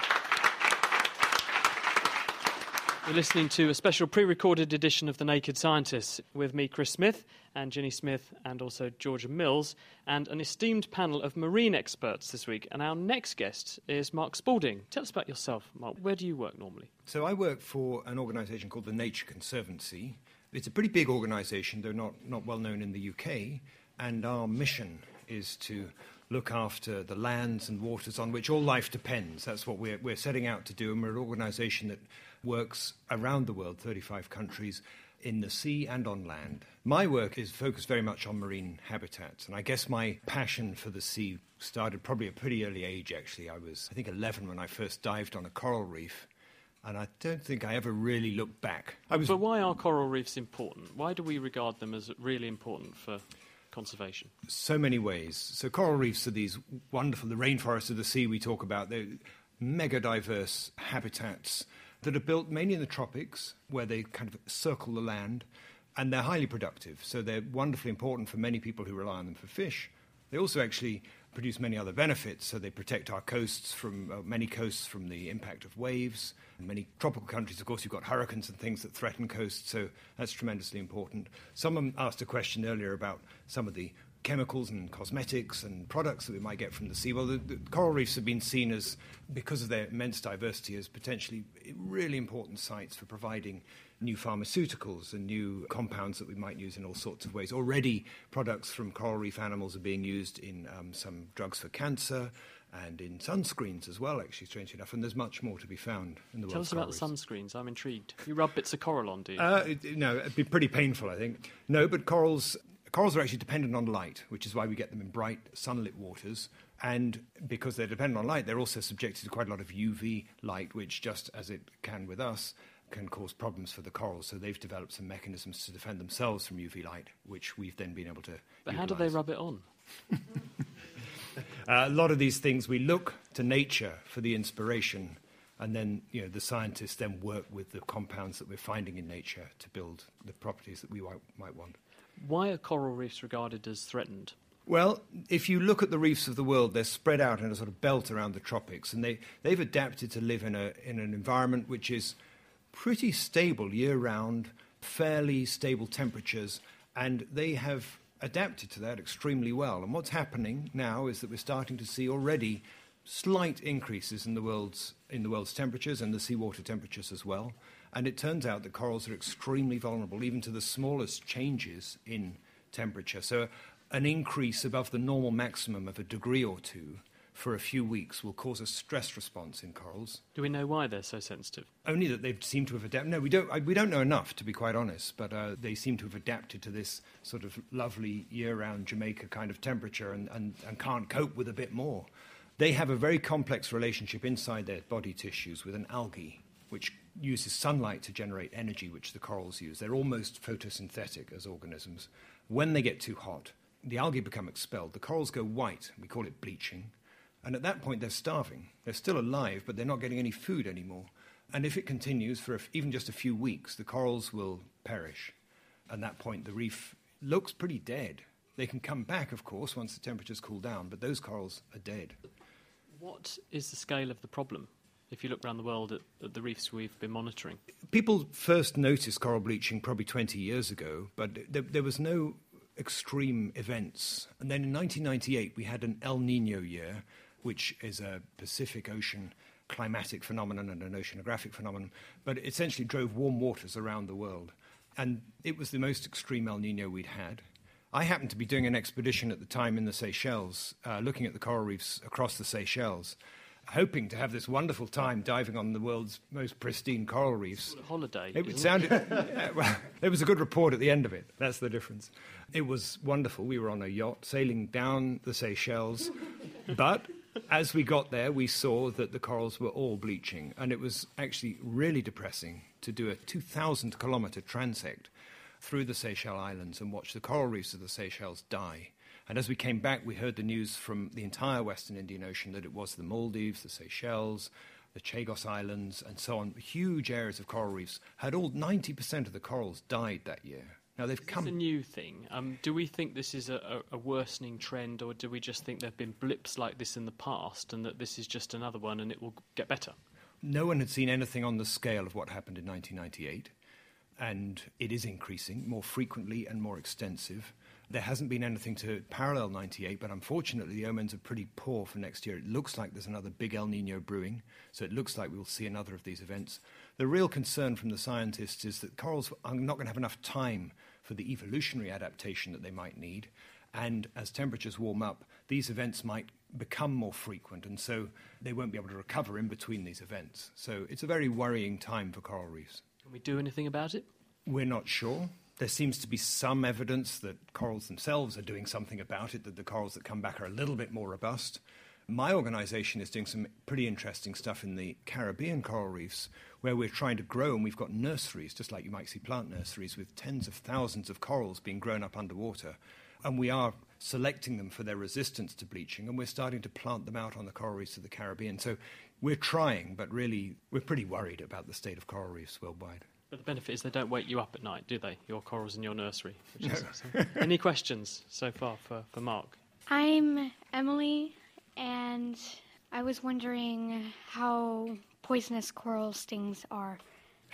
You're listening to a special pre-recorded edition of The Naked Scientists with me, Chris Smith, and Ginny Smith, and also Georgia Mills, and an esteemed panel of marine experts this week. And our next guest is Mark Spalding. Tell us about yourself, Mark. Where do you work normally? So I work for an organisation called the Nature Conservancy. It's a pretty big organisation, though not, not well known in the U K, and our mission is to look after the lands and waters on which all life depends. That's what we're, we're setting out to do, and we're an organisation that works around the world, thirty-five countries, in the sea and on land. My work is focused very much on marine habitats, and I guess my passion for the sea started probably at a pretty early age, actually. I was, I think, eleven when I first dived on a coral reef, and I don't think I ever really looked back. I was... But why are coral reefs important? Why do we regard them as really important for conservation? So many ways. So coral reefs are these wonderful, the rainforests of the sea we talk about. They're mega diverse habitats that are built mainly in the tropics, where they kind of circle the land, and they're highly productive. So they're wonderfully important for many people who rely on them for fish. They also actually produce many other benefits. So they protect our coasts from, uh, many coasts from the impact of waves. In many tropical countries, of course, you've got hurricanes and things that threaten coasts, so that's tremendously important. Someone asked a question earlier about some of the chemicals and cosmetics and products that we might get from the sea. Well, the, the coral reefs have been seen as, because of their immense diversity, as potentially really important sites for providing new pharmaceuticals and new compounds that we might use in all sorts of ways. Already, products from coral reef animals are being used in um, some drugs for cancer and in sunscreens as well, actually, strangely enough, and there's much more to be found in the world. Tell us about the sunscreens. I'm intrigued. You rub bits of coral on, do you? Uh, it, no, it'd be pretty painful, I think. No, but corals... Corals are actually dependent on light, which is why we get them in bright, sunlit waters. And because they're dependent on light, they're also subjected to quite a lot of U V light, which, just as it can with us, can cause problems for the corals. So they've developed some mechanisms to defend themselves from U V light, which we've then been able to But utilise. How do they rub it on? uh, a lot of these things, we look to nature for the inspiration, and then, you know, the scientists then work with the compounds that we're finding in nature to build the properties that we might, might want. Why are coral reefs regarded as threatened? Well, if you look at the reefs of the world, they're spread out in a sort of belt around the tropics, and they, they've adapted to live in a in an environment which is pretty stable year-round, fairly stable temperatures, and they have adapted to that extremely well. And what's happening now is that we're starting to see already slight increases in the world's, in the world's temperatures and the seawater temperatures as well. And it turns out that corals are extremely vulnerable, even to the smallest changes in temperature. So an increase above the normal maximum of a degree or two for a few weeks will cause a stress response in corals. Do we know why they're so sensitive? Only that they seem to have adapted. No, we don't, we don't know enough, to be quite honest, but uh, they seem to have adapted to this sort of lovely year-round Jamaica kind of temperature and, and, and can't cope with a bit more. They have a very complex relationship inside their body tissues with an algae, which uses sunlight to generate energy, which the corals use. They're almost photosynthetic as organisms. When they get too hot, the algae become expelled. The corals go white. We call it bleaching. And at that point, they're starving. They're still alive, but they're not getting any food anymore. And if it continues for even just a few weeks, the corals will perish. At that point, the reef looks pretty dead. They can come back, of course, once the temperatures cool down, but those corals are dead. What is the scale of the problem? If you look around the world at, at the reefs we've been monitoring. People first noticed coral bleaching probably twenty years ago, but there, there was no extreme events. And then in nineteen ninety-eight, we had an El Nino year, which is a Pacific Ocean climatic phenomenon and an oceanographic phenomenon, but it essentially drove warm waters around the world. And it was the most extreme El Nino we'd had. I happened to be doing an expedition at the time in the Seychelles, uh, looking at the coral reefs across the Seychelles, hoping to have this wonderful time diving on the world's most pristine coral reefs. Holiday. It, it sounded. Yeah, well, there was a good report at the end of it. That's the difference. It was wonderful. We were on a yacht sailing down the Seychelles, but as we got there, we saw that the corals were all bleaching, and it was actually really depressing to do a two thousand kilometre transect through the Seychelles Islands and watch the coral reefs of the Seychelles die. And as we came back, we heard the news from the entire Western Indian Ocean that it was the Maldives, the Seychelles, the Chagos Islands, and so on. Huge areas of coral reefs had all ninety percent of the corals died that year. Now they've come. It's a new thing. Um, do we think this is a, a worsening trend, or do we just think there have been blips like this in the past, and that this is just another one, and it will get better? No one had seen anything on the scale of what happened in nineteen ninety-eight, and it is increasing more frequently and more extensive. There hasn't been anything to parallel ninety-eight, but unfortunately the omens are pretty poor for next year. It looks like there's another big El Nino brewing, so it looks like we'll see another of these events. The real concern from the scientists is that corals are not going to have enough time for the evolutionary adaptation that they might need, and as temperatures warm up, these events might become more frequent, and so they won't be able to recover in between these events. So it's a very worrying time for coral reefs. Can we do anything about it? We're not sure. There seems to be some evidence that corals themselves are doing something about it, that the corals that come back are a little bit more robust. My organisation is doing some pretty interesting stuff in the Caribbean coral reefs where we're trying to grow, and we've got nurseries, just like you might see plant nurseries, with tens of thousands of corals being grown up underwater. And we are selecting them for their resistance to bleaching, and we're starting to plant them out on the coral reefs of the Caribbean. So we're trying, but really we're pretty worried about the state of coral reefs worldwide. But the benefit is they don't wake you up at night, do they? Your corals in your nursery. Which is awesome. Any questions so far for, for Mark? I'm Emily, and I was wondering how poisonous coral stings are.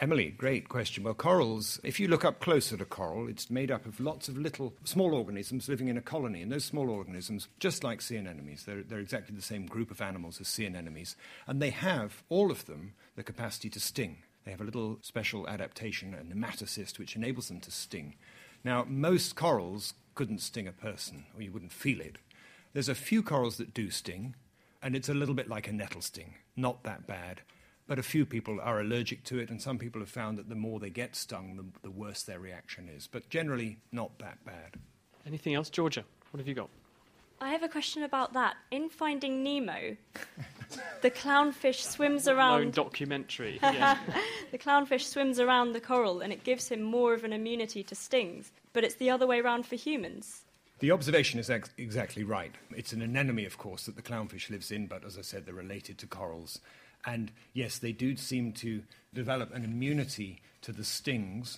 Emily, great question. Well, corals, if you look up close at a coral, it's made up of lots of little, small organisms living in a colony. And those small organisms, just like sea anemones, they're, they're exactly the same group of animals as sea anemones. And they have, all of them, the capacity to sting. They have a little special adaptation, a nematocyst, which enables them to sting. Now, most corals couldn't sting a person, or you wouldn't feel it. There's a few corals that do sting, and it's a little bit like a nettle sting. Not that bad. But a few people are allergic to it, and some people have found that the more they get stung, the, the worse their reaction is. But generally, not that bad. Anything else? Georgia, what have you got? I have a question about that. In Finding Nemo, the clownfish swims around... Known documentary. Yeah. The clownfish swims around the coral, and it gives him more of an immunity to stings. But it's the other way around for humans. The observation is ex- exactly right. It's an anemone, of course, that the clownfish lives in, but as I said, they're related to corals. And yes, they do seem to develop an immunity to the stings,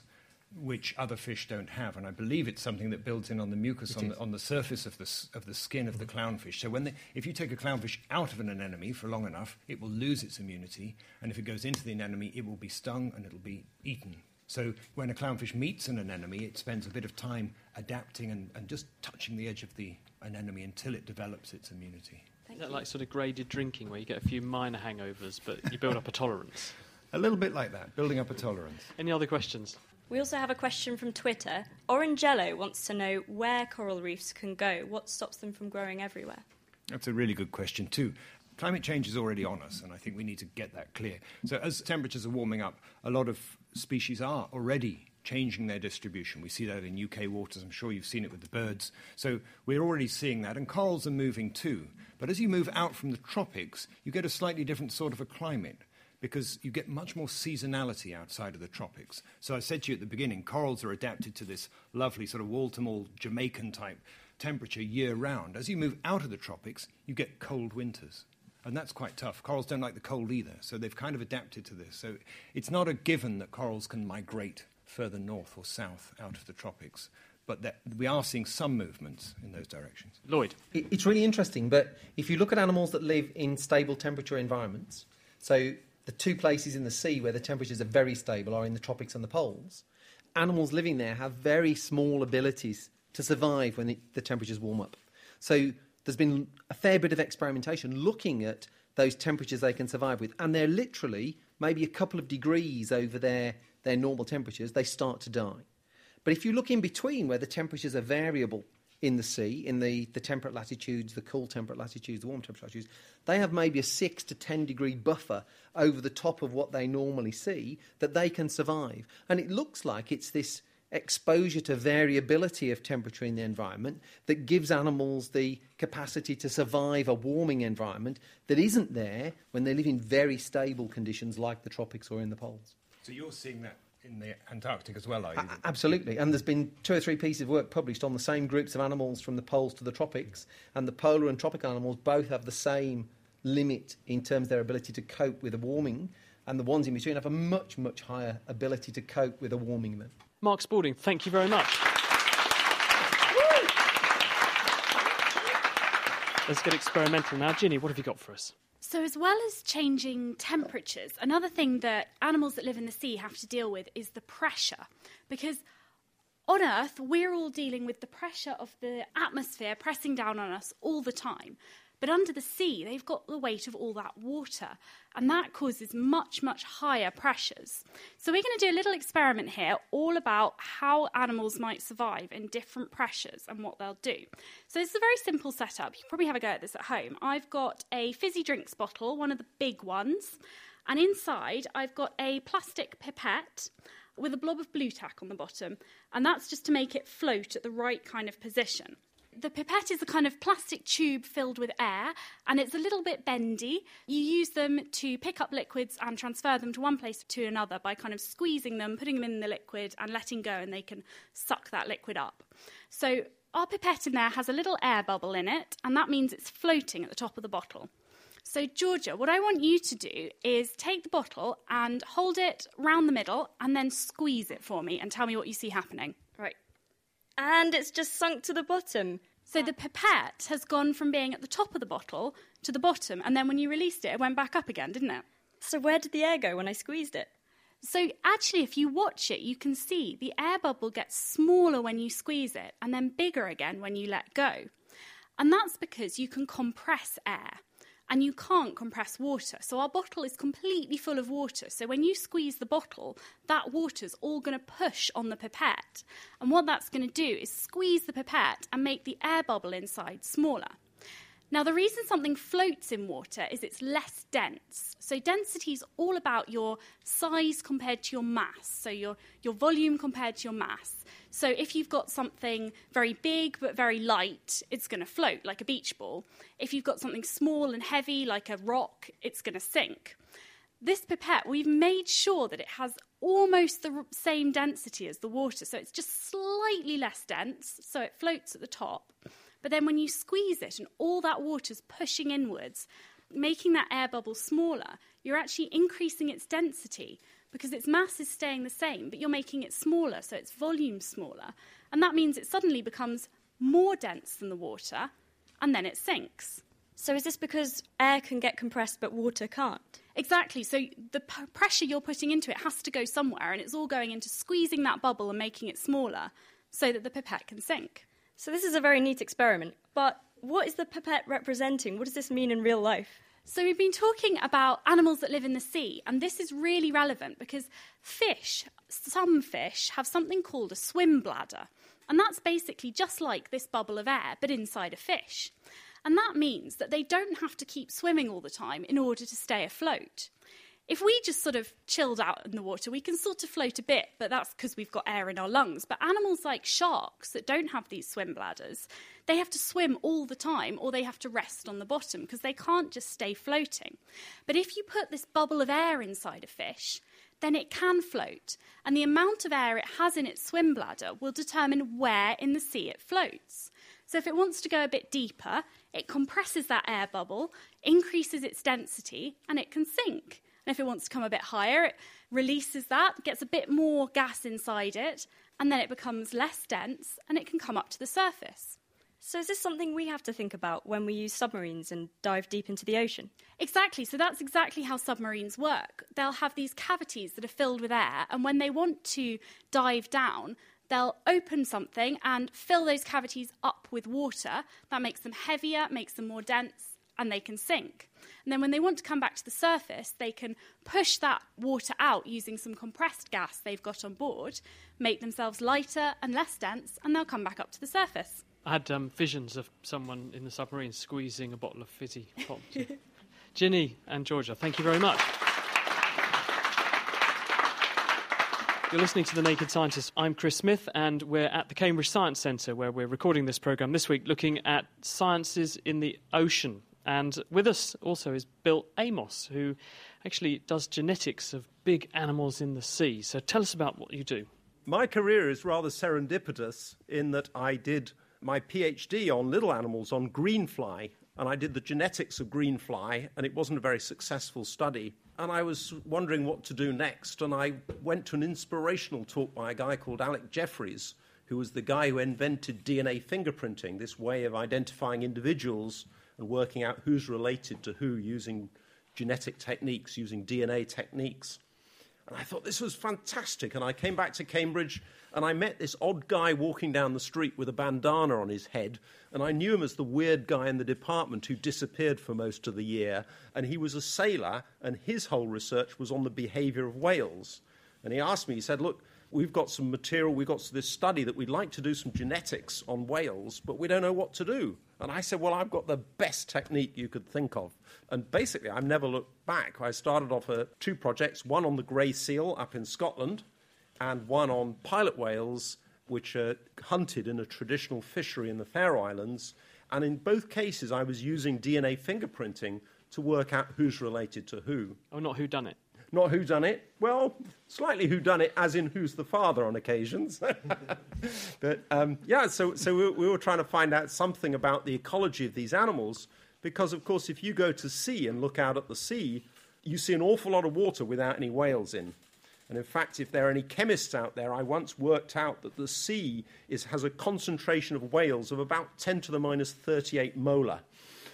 which other fish don't have, and I believe it's something that builds in on the mucus on the, on the surface of the of the skin of the clownfish. So when they, if you take a clownfish out of an anemone for long enough, it will lose its immunity, and if it goes into the anemone, it will be stung and it'll be eaten. So when a clownfish meets an anemone, it spends a bit of time adapting and, and just touching the edge of the anemone until it develops its immunity. Thank Is that you. Like sort of graded drinking, where you get a few minor hangovers, but you build up a tolerance? A little bit like that, building up a tolerance. Any other questions? We also have a question from Twitter. Orangello wants to know where coral reefs can go. What stops them from growing everywhere? That's a really good question too. Climate change is already on us, and I think we need to get that clear. So as temperatures are warming up, a lot of species are already changing their distribution. We see that in U K waters. I'm sure you've seen it with the birds. So we're already seeing that, and corals are moving too. But as you move out from the tropics, you get a slightly different sort of a climate, because you get much more seasonality outside of the tropics. So I said to you at the beginning, corals are adapted to this lovely sort of wall-to-wall Jamaican-type temperature year-round. As you move out of the tropics, you get cold winters, and that's quite tough. Corals don't like the cold either, so they've kind of adapted to this. So it's not a given that corals can migrate further north or south out of the tropics, but that we are seeing some movements in those directions. Lloyd? It's really interesting, but if you look at animals that live in stable temperature environments, so... the two places in the sea where the temperatures are very stable are in the tropics and the poles. Animals living there have very small abilities to survive when the, the temperatures warm up. So there's been a fair bit of experimentation looking at those temperatures they can survive with, and they're literally maybe a couple of degrees over their, their normal temperatures, they start to die. But if you look in between where the temperatures are variable in the sea, in the, the temperate latitudes, the cool temperate latitudes, the warm temperate latitudes, they have maybe a six to ten degree buffer over the top of what they normally see that they can survive. And it looks like it's this exposure to variability of temperature in the environment that gives animals the capacity to survive a warming environment that isn't there when they live in very stable conditions like the tropics or in the poles. So you're seeing that in the Antarctic as well, are you? Uh, absolutely. And there's been two or three pieces of work published on the same groups of animals from the poles to the tropics, and the polar and tropical animals both have the same limit in terms of their ability to cope with a warming, and the ones in between have a much, much higher ability to cope with a warming event. Mark Spalding, thank you very much. Let's get experimental now. Ginny, what have you got for us? So as well as changing temperatures, another thing that animals that live in the sea have to deal with is the pressure. Because on Earth, we're all dealing with the pressure of the atmosphere pressing down on us all the time. But under the sea, they've got the weight of all that water, and that causes much, much higher pressures. So we're going to do a little experiment here all about how animals might survive in different pressures and what they'll do. So this is a very simple setup. You can probably have a go at this at home. I've got a fizzy drinks bottle, one of the big ones, and inside I've got a plastic pipette with a blob of blue tack on the bottom, and that's just to make it float at the right kind of position. The pipette is a kind of plastic tube filled with air, and it's a little bit bendy. You use them to pick up liquids and transfer them to one place to another by kind of squeezing them, putting them in the liquid and letting go, and they can suck that liquid up. So our pipette in there has a little air bubble in it, and that means it's floating at the top of the bottle. So Georgia, what I want you to do is take the bottle and hold it round the middle and then squeeze it for me and tell me what you see happening. Right. And it's just sunk to the bottom. So the pipette has gone from being at the top of the bottle to the bottom, and then when you released it, it went back up again, didn't it? So where did the air go when I squeezed it? So actually, if you watch it, you can see the air bubble gets smaller when you squeeze it and then bigger again when you let go. And that's because you can compress air, and you can't compress water. So our bottle is completely full of water. So when you squeeze the bottle, that water's all going to push on the pipette. And what that's going to do is squeeze the pipette and make the air bubble inside smaller. Now, the reason something floats in water is it's less dense. So density is all about your size compared to your mass, so your, your volume compared to your mass. So if you've got something very big but very light, it's going to float like a beach ball. If you've got something small and heavy like a rock, it's going to sink. This pipette, we've made sure that it has almost the same density as the water, so it's just slightly less dense, so it floats at the top. But then when you squeeze it and all that water's pushing inwards, making that air bubble smaller, you're actually increasing its density, because its mass is staying the same, but you're making it smaller, so its volume smaller. And that means it suddenly becomes more dense than the water, and then it sinks. So is this because air can get compressed but water can't? Exactly. So the p- pressure you're putting into it has to go somewhere, and it's all going into squeezing that bubble and making it smaller so that the pipette can sink. So this is a very neat experiment, but what is the pipette representing? What does this mean in real life? So we've been talking about animals that live in the sea, and this is really relevant because fish, some fish, have something called a swim bladder, and that's basically just like this bubble of air, but inside a fish. And that means that they don't have to keep swimming all the time in order to stay afloat. If we just sort of chilled out in the water, we can sort of float a bit, but that's because we've got air in our lungs. But animals like sharks that don't have these swim bladders, they have to swim all the time, or they have to rest on the bottom because they can't just stay floating. But if you put this bubble of air inside a fish, then it can float. And the amount of air it has in its swim bladder will determine where in the sea it floats. So if it wants to go a bit deeper, it compresses that air bubble, increases its density, and it can sink. And if it wants to come a bit higher, it releases that, gets a bit more gas inside it, and then it becomes less dense, and it can come up to the surface. So is this something we have to think about when we use submarines and dive deep into the ocean? Exactly. So that's exactly how submarines work. They'll have these cavities that are filled with air, and when they want to dive down, they'll open something and fill those cavities up with water. That makes them heavier, makes them more dense, and they can sink. And then when they want to come back to the surface, they can push that water out using some compressed gas they've got on board, make themselves lighter and less dense, and they'll come back up to the surface. I had um, visions of someone in the submarine squeezing a bottle of fizzy pop. Ginny and Georgia, thank you very much. You're listening to The Naked Scientists. I'm Chris Smith, and we're at the Cambridge Science Centre, where we're recording this programme this week, looking at sciences in the ocean. And with us also is Bill Amos, who actually does genetics of big animals in the sea. So tell us about what you do. My career is rather serendipitous in that I did my PhD on little animals, on greenfly, and I did the genetics of greenfly, and it wasn't a very successful study. And I was wondering what to do next, and I went to an inspirational talk by a guy called Alec Jeffreys, who was the guy who invented D N A fingerprinting, this way of identifying individuals and working out who's related to who using genetic techniques, using D N A techniques. And I thought this was fantastic. And I came back to Cambridge and I met this odd guy walking down the street with a bandana on his head. And I knew him as the weird guy in the department who disappeared for most of the year. And he was a sailor and his whole research was on the behaviour of whales. And he asked me, he said, look, we've got some material, we've got this study that we'd like to do some genetics on whales, but we don't know what to do. And I said, well, I've got the best technique you could think of. And basically, I've never looked back. I started off uh, two projects, one on the grey seal up in Scotland and one on pilot whales, which are hunted in a traditional fishery in the Faroe Islands. And in both cases, I was using D N A fingerprinting to work out who's related to who. Oh, not who done it. Not who done it. Well, slightly who done it, as in who's the father on occasions. But um, yeah, so so we, we were trying to find out something about the ecology of these animals, because of course, if you go to sea and look out at the sea, you see an awful lot of water without any whales in. And in fact, if there are any chemists out there, I once worked out that the sea is has a concentration of whales of about ten to the minus thirty-eight molar.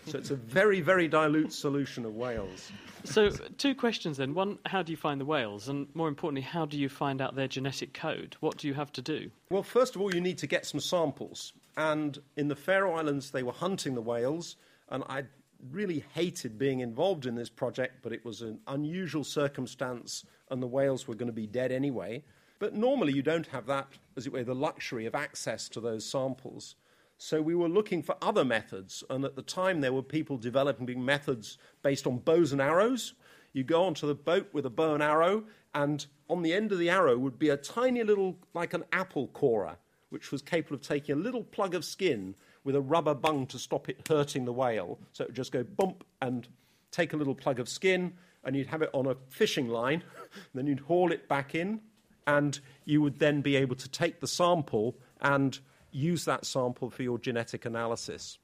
So it's a very, very dilute solution of whales. So two questions then. One, how do you find the whales? And more importantly, how do you find out their genetic code? What do you have to do? Well, first of all, you need to get some samples. And in the Faroe Islands, they were hunting the whales. And I really hated being involved in this project, but it was an unusual circumstance and the whales were going to be dead anyway. But normally you don't have that, as it were, the luxury of access to those samples. So we were looking for other methods, and at the time there were people developing methods based on bows and arrows. You go onto the boat with a bow and arrow, and on the end of the arrow would be a tiny little, like an apple corer, which was capable of taking a little plug of skin with a rubber bung to stop it hurting the whale. So it would just go bump and take a little plug of skin, and you'd have it on a fishing line, and then you'd haul it back in, and you would then be able to take the sample and use that sample for your genetic analysis.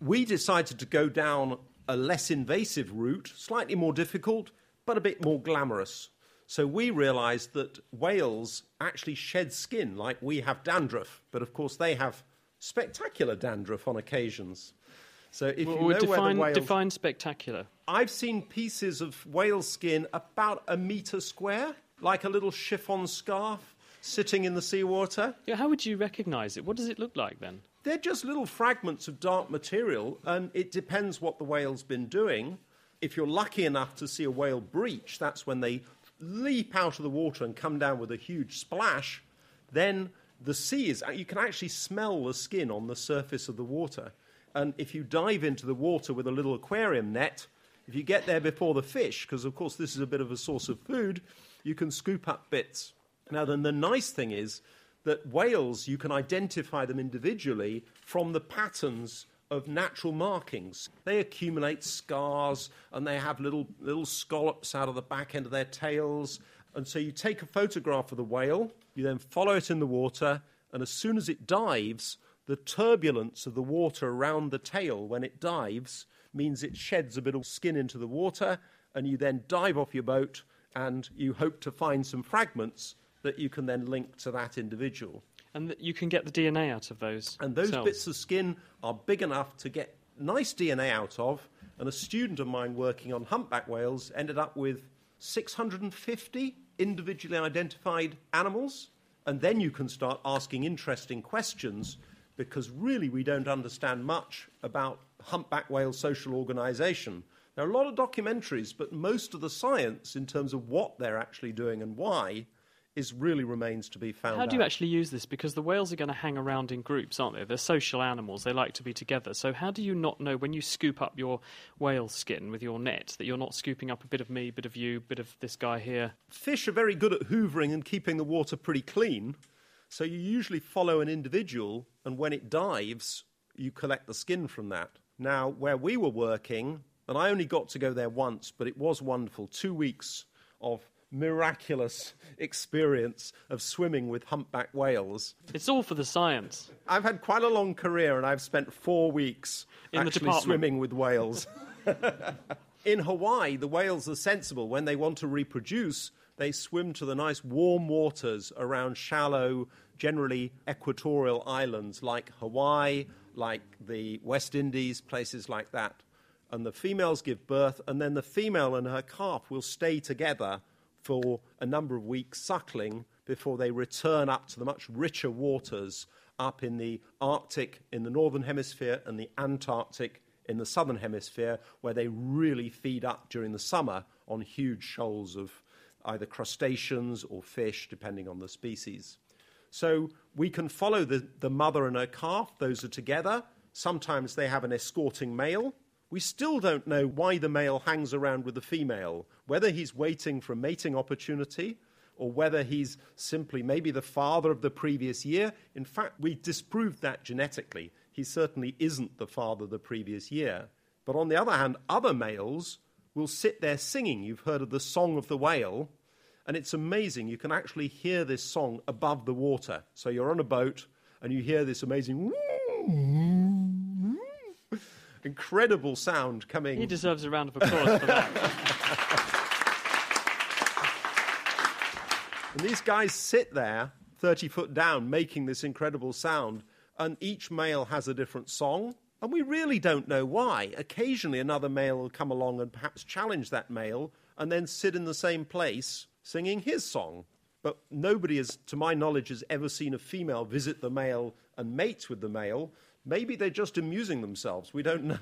We decided to go down a less invasive route, slightly more difficult, but a bit more glamorous. So we realised that whales actually shed skin like we have dandruff, but of course they have spectacular dandruff on occasions. So if well, you know we'll define, where the whales... define spectacular. I've seen pieces of whale skin about a metre square, like a little chiffon scarf, sitting in the seawater. Yeah, how would you recognise it? What does it look like then? They're just little fragments of dark material, and it depends what the whale's been doing. If you're lucky enough to see a whale breach, that's when they leap out of the water and come down with a huge splash. Then the sea is... You can actually smell the skin on the surface of the water. And if you dive into the water with a little aquarium net, if you get there before the fish, because of course this is a bit of a source of food, you can scoop up bits. Now, then, the nice thing is that whales, you can identify them individually from the patterns of natural markings. They accumulate scars, and they have little, little scallops out of the back end of their tails. And so you take a photograph of the whale, you then follow it in the water, and as soon as it dives, the turbulence of the water around the tail when it dives means it sheds a bit of skin into the water, and you then dive off your boat, and you hope to find some fragments that you can then link to that individual. And that you can get the D N A out of those And those cells. Bits of skin are big enough to get nice D N A out of, and a student of mine working on humpback whales ended up with six hundred fifty individually identified animals, and then you can start asking interesting questions, because really we don't understand much about humpback whale social organisation. There are a lot of documentaries, but most of the science in terms of what they're actually doing and why is really remains to be found out. How do you out. actually use this? Because the whales are going to hang around in groups, aren't they? They're social animals. They like to be together. So how do you not know when you scoop up your whale skin with your net that you're not scooping up a bit of me, bit of you, bit of this guy here? Fish are very good at hoovering and keeping the water pretty clean. So you usually follow an individual, and when it dives, you collect the skin from that. Now, where we were working, and I only got to go there once, but it was wonderful, two weeks of miraculous experience of swimming with humpback whales. It's all for the science. I've had quite a long career, and I've spent four weeks in actually the department swimming with whales. In Hawaii, the whales are sensible. When they want to reproduce, they swim to the nice warm waters around shallow, generally equatorial islands like Hawaii, like the West Indies, places like that. and the females give birth, and then the female and her calf will stay together for a number of weeks suckling before they return up to the much richer waters up in the Arctic in the northern hemisphere and the Antarctic in the southern hemisphere, where they really feed up during the summer on huge shoals of either crustaceans or fish, depending on the species. So we can follow the, the mother and her calf. Those are together. Sometimes they have an escorting male. We still don't know why the male hangs around with the female, whether he's waiting for a mating opportunity or whether he's simply maybe the father of the previous year. In fact, we disproved that genetically. He certainly isn't the father of the previous year. But on the other hand, other males will sit there singing. You've heard of the song of the whale, and it's amazing. You can actually hear this song above the water. So you're on a boat, and you hear this amazing incredible sound coming. He deserves a round of applause for that. And these guys sit there, thirty foot down, making this incredible sound, and each male has a different song, and we really don't know why. Occasionally another male will come along and perhaps challenge that male and then sit in the same place singing his song. But nobody, is, to my knowledge, has ever seen a female visit the male and mate with the male. Maybe they're just amusing themselves. We don't know.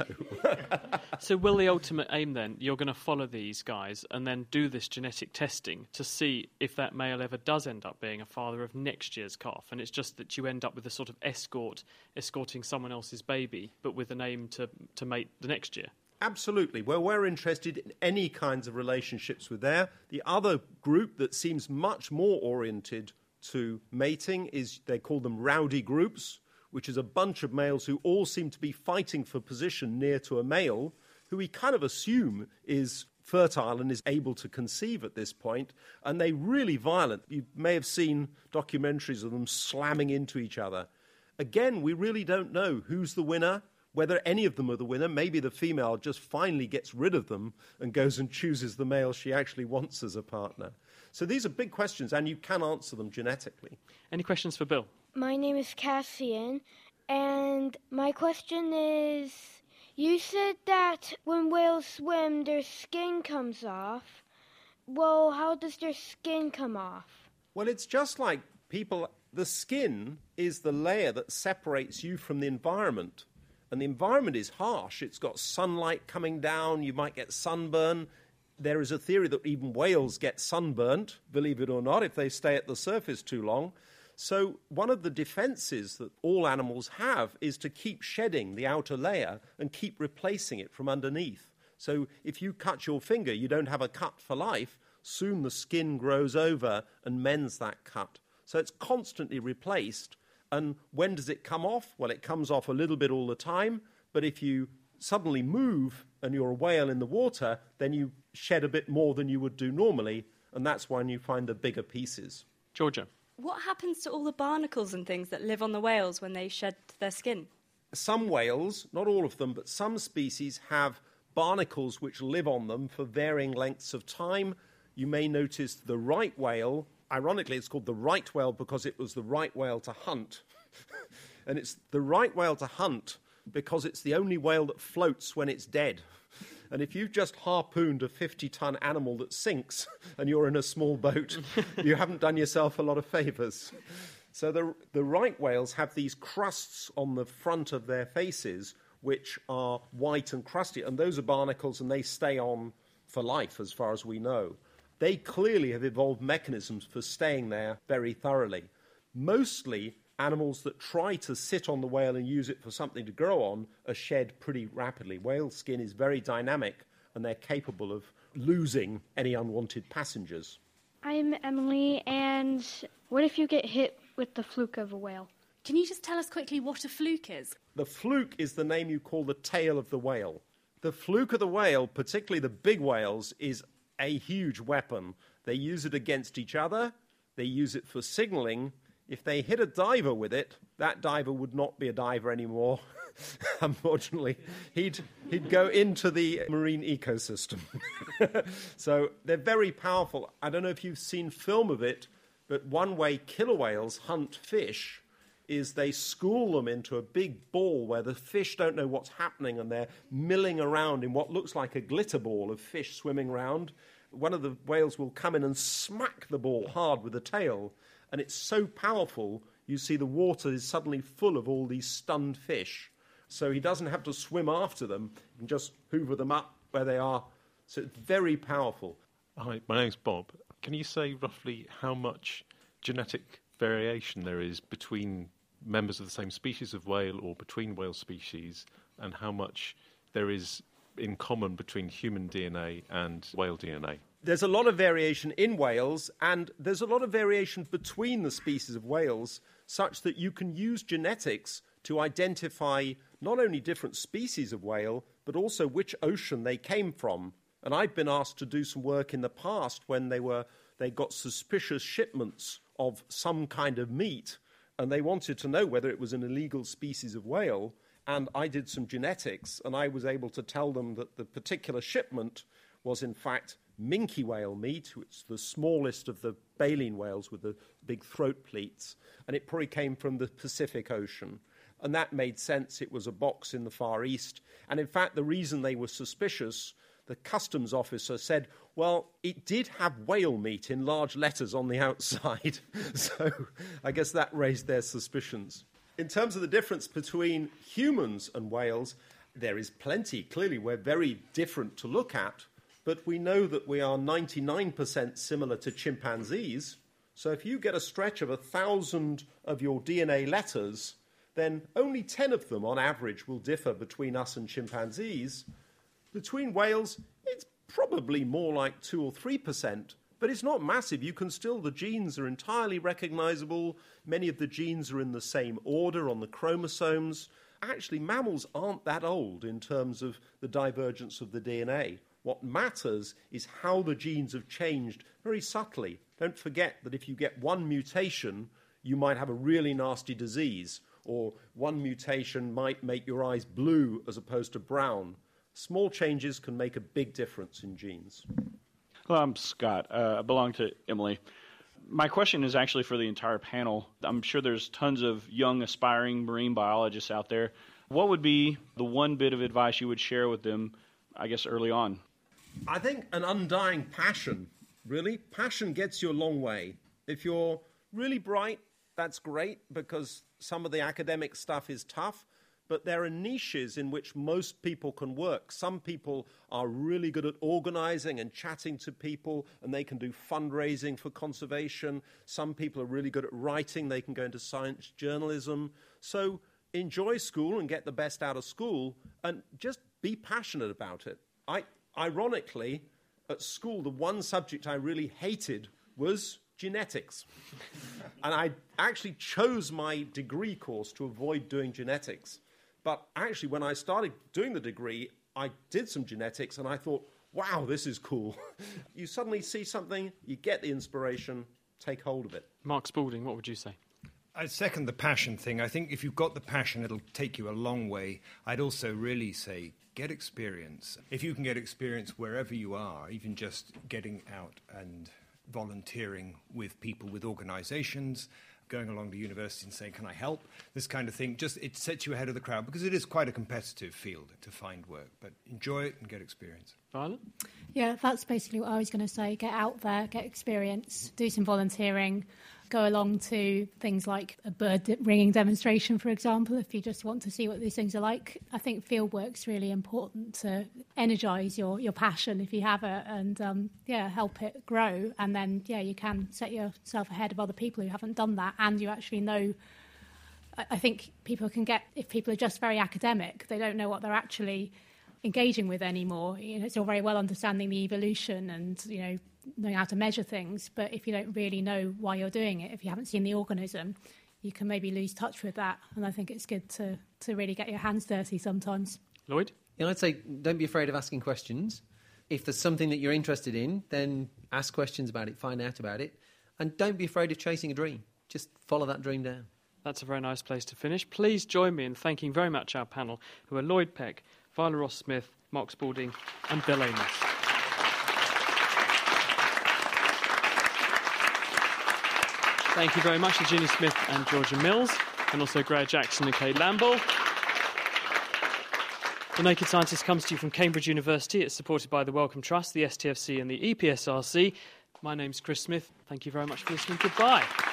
So will the ultimate aim then, you're going to follow these guys and then do this genetic testing to see if that male ever does end up being a father of next year's calf, and it's just that you end up with a sort of escort, escorting someone else's baby, but with an aim to, to mate the next year? Absolutely. Well, we're interested in any kinds of relationships with there. The other group that seems much more oriented to mating is, they call them rowdy groups, which is a bunch of males who all seem to be fighting for position near to a male who we kind of assume is fertile and is able to conceive at this point, and they're really violent. You may have seen documentaries of them slamming into each other. Again, we really don't know who's the winner, whether any of them are the winner. Maybe the female just finally gets rid of them and goes and chooses the male she actually wants as a partner. So these are big questions, and you can answer them genetically. Any questions for Bill? My name is Cassian, and my question is, you said that when whales swim, their skin comes off. Well, how does their skin come off? Well, it's just like people. The skin is the layer that separates you from the environment, and the environment is harsh. It's got sunlight coming down. You might get sunburn. There is a theory that even whales get sunburnt, believe it or not, if they stay at the surface too long. So one of the defenses that all animals have is to keep shedding the outer layer and keep replacing it from underneath. So if you cut your finger, you don't have a cut for life. Soon the skin grows over and mends that cut. So it's constantly replaced. And when does it come off? Well, it comes off a little bit all the time. But if you suddenly move and you're a whale in the water, then you shed a bit more than you would do normally. And that's when you find the bigger pieces. Georgia. What happens to all the barnacles and things that live on the whales when they shed their skin? Some whales, not all of them, but some species have barnacles which live on them for varying lengths of time. You may notice the right whale, ironically it's called the right whale because it was the right whale to hunt. And it's the right whale to hunt because it's the only whale that floats when it's dead. And if you've just harpooned a fifty-ton animal that sinks and you're in a small boat, you haven't done yourself a lot of favours. So the, the right whales have these crusts on the front of their faces, which are white and crusty, and those are barnacles, and they stay on for life, as far as we know. They clearly have evolved mechanisms for staying there very thoroughly. Mostly animals that try to sit on the whale and use it for something to grow on are shed pretty rapidly. Whale skin is very dynamic, and they're capable of losing any unwanted passengers. I'm Emily, and what if you get hit with the fluke of a whale? Can you just tell us quickly what a fluke is? The fluke is the name you call the tail of the whale. The fluke of the whale, particularly the big whales, is a huge weapon. They use it against each other. They use it for signalling. If they hit a diver with it, that diver would not be a diver anymore, unfortunately. He'd, he'd go into the marine ecosystem. So they're very powerful. I don't know if you've seen film of it, but one way killer whales hunt fish is they school them into a big ball where the fish don't know what's happening, and they're milling around in what looks like a glitter ball of fish swimming around. One of the whales will come in and smack the ball hard with the tail, and it's so powerful, you see the water is suddenly full of all these stunned fish. So he doesn't have to swim after them. You can just hoover them up where they are. So it's very powerful. Hi, my name's Bob. Can you say roughly how much genetic variation there is between members of the same species of whale or between whale species, and how much there is in common between human D N A and whale D N A? There's a lot of variation in whales, and there's a lot of variation between the species of whales, such that you can use genetics to identify not only different species of whale, but also which ocean they came from. And I've been asked to do some work in the past when they were they got suspicious shipments of some kind of meat, and they wanted to know whether it was an illegal species of whale. And I did some genetics, and I was able to tell them that the particular shipment was, in fact, minke whale meat, which is the smallest of the baleen whales with the big throat pleats, and it probably came from the Pacific Ocean. And that made sense. It was a box in the Far East. And in fact, the reason they were suspicious, the customs officer said, well, it did have whale meat in large letters on the outside. So I guess that raised their suspicions. In terms of the difference between humans and whales, there is plenty. Clearly, we're very different to look at. But we know that we are ninety-nine percent similar to chimpanzees. So if you get a stretch of one thousand of your D N A letters, then only ten of them, on average, will differ between us and chimpanzees. Between whales, it's probably more like two or three percent, but it's not massive. You can still, the genes are entirely recognisable. Many of the genes are in the same order on the chromosomes. Actually, mammals aren't that old in terms of the divergence of the D N A. What matters is how the genes have changed very subtly. Don't forget that if you get one mutation, you might have a really nasty disease, or one mutation might make your eyes blue as opposed to brown. Small changes can make a big difference in genes. Hello, I'm Scott. Uh, I belong to Emily. My question is actually for the entire panel. I'm sure there's tons of young, aspiring marine biologists out there. What would be the one bit of advice you would share with them, I guess, early on? I think an undying passion, really. Passion gets you a long way. If you're really bright, that's great, because some of the academic stuff is tough, but there are niches in which most people can work. Some people are really good at organizing and chatting to people, and they can do fundraising for conservation. Some people are really good at writing. They can go into science journalism. So enjoy school and get the best out of school, and just be passionate about it. I, ironically, at school, the one subject I really hated was genetics. And I actually chose my degree course to avoid doing genetics. But actually, when I started doing the degree, I did some genetics, and I thought, wow, this is cool. You suddenly see something, you get the inspiration, take hold of it. Mark Spalding, what would you say? I second the passion thing. I think if you've got the passion, it'll take you a long way. I'd also really say get experience. If you can get experience wherever you are, even just getting out and volunteering with people, with organisations, going along to university and saying, can I help? This kind of thing, just it sets you ahead of the crowd, because it is quite a competitive field to find work. But enjoy it and get experience. Viola? Yeah, that's basically what I was going to say. Get out there, get experience, do some volunteering, go along to things like a bird ringing demonstration, for example, if you just want to see what these things are like. I think field work's really important to energise your, your passion if you have it, and, um, yeah, help it grow. And then, yeah, you can set yourself ahead of other people who haven't done that, and you actually know. I think people can get, if people are just very academic, they don't know what they're actually engaging with anymore. You know, it's all very well understanding the evolution and, you know, knowing how to measure things, but if you don't really know why you're doing it, if you haven't seen the organism, you can maybe lose touch with that. And I think it's good to, to really get your hands dirty sometimes. Lloyd? Yeah, I'd say don't be afraid of asking questions. If there's something that you're interested in, then ask questions about it, find out about it, and don't be afraid of chasing a dream. Just follow that dream down. That's a very nice place to finish. Please join me in thanking very much our panel, who are Lloyd Peck, Viola Ross-Smith, Mark Spalding and Bill Amos. Thank you very much to Ginny Smith and Georgia Mills. and also Graham Jackson and Kay Lamble. The Naked Scientist comes to you from Cambridge University. It's supported by the Wellcome Trust, the S T F C and the E P S R C. My name's Chris Smith. Thank you very much for listening. Goodbye.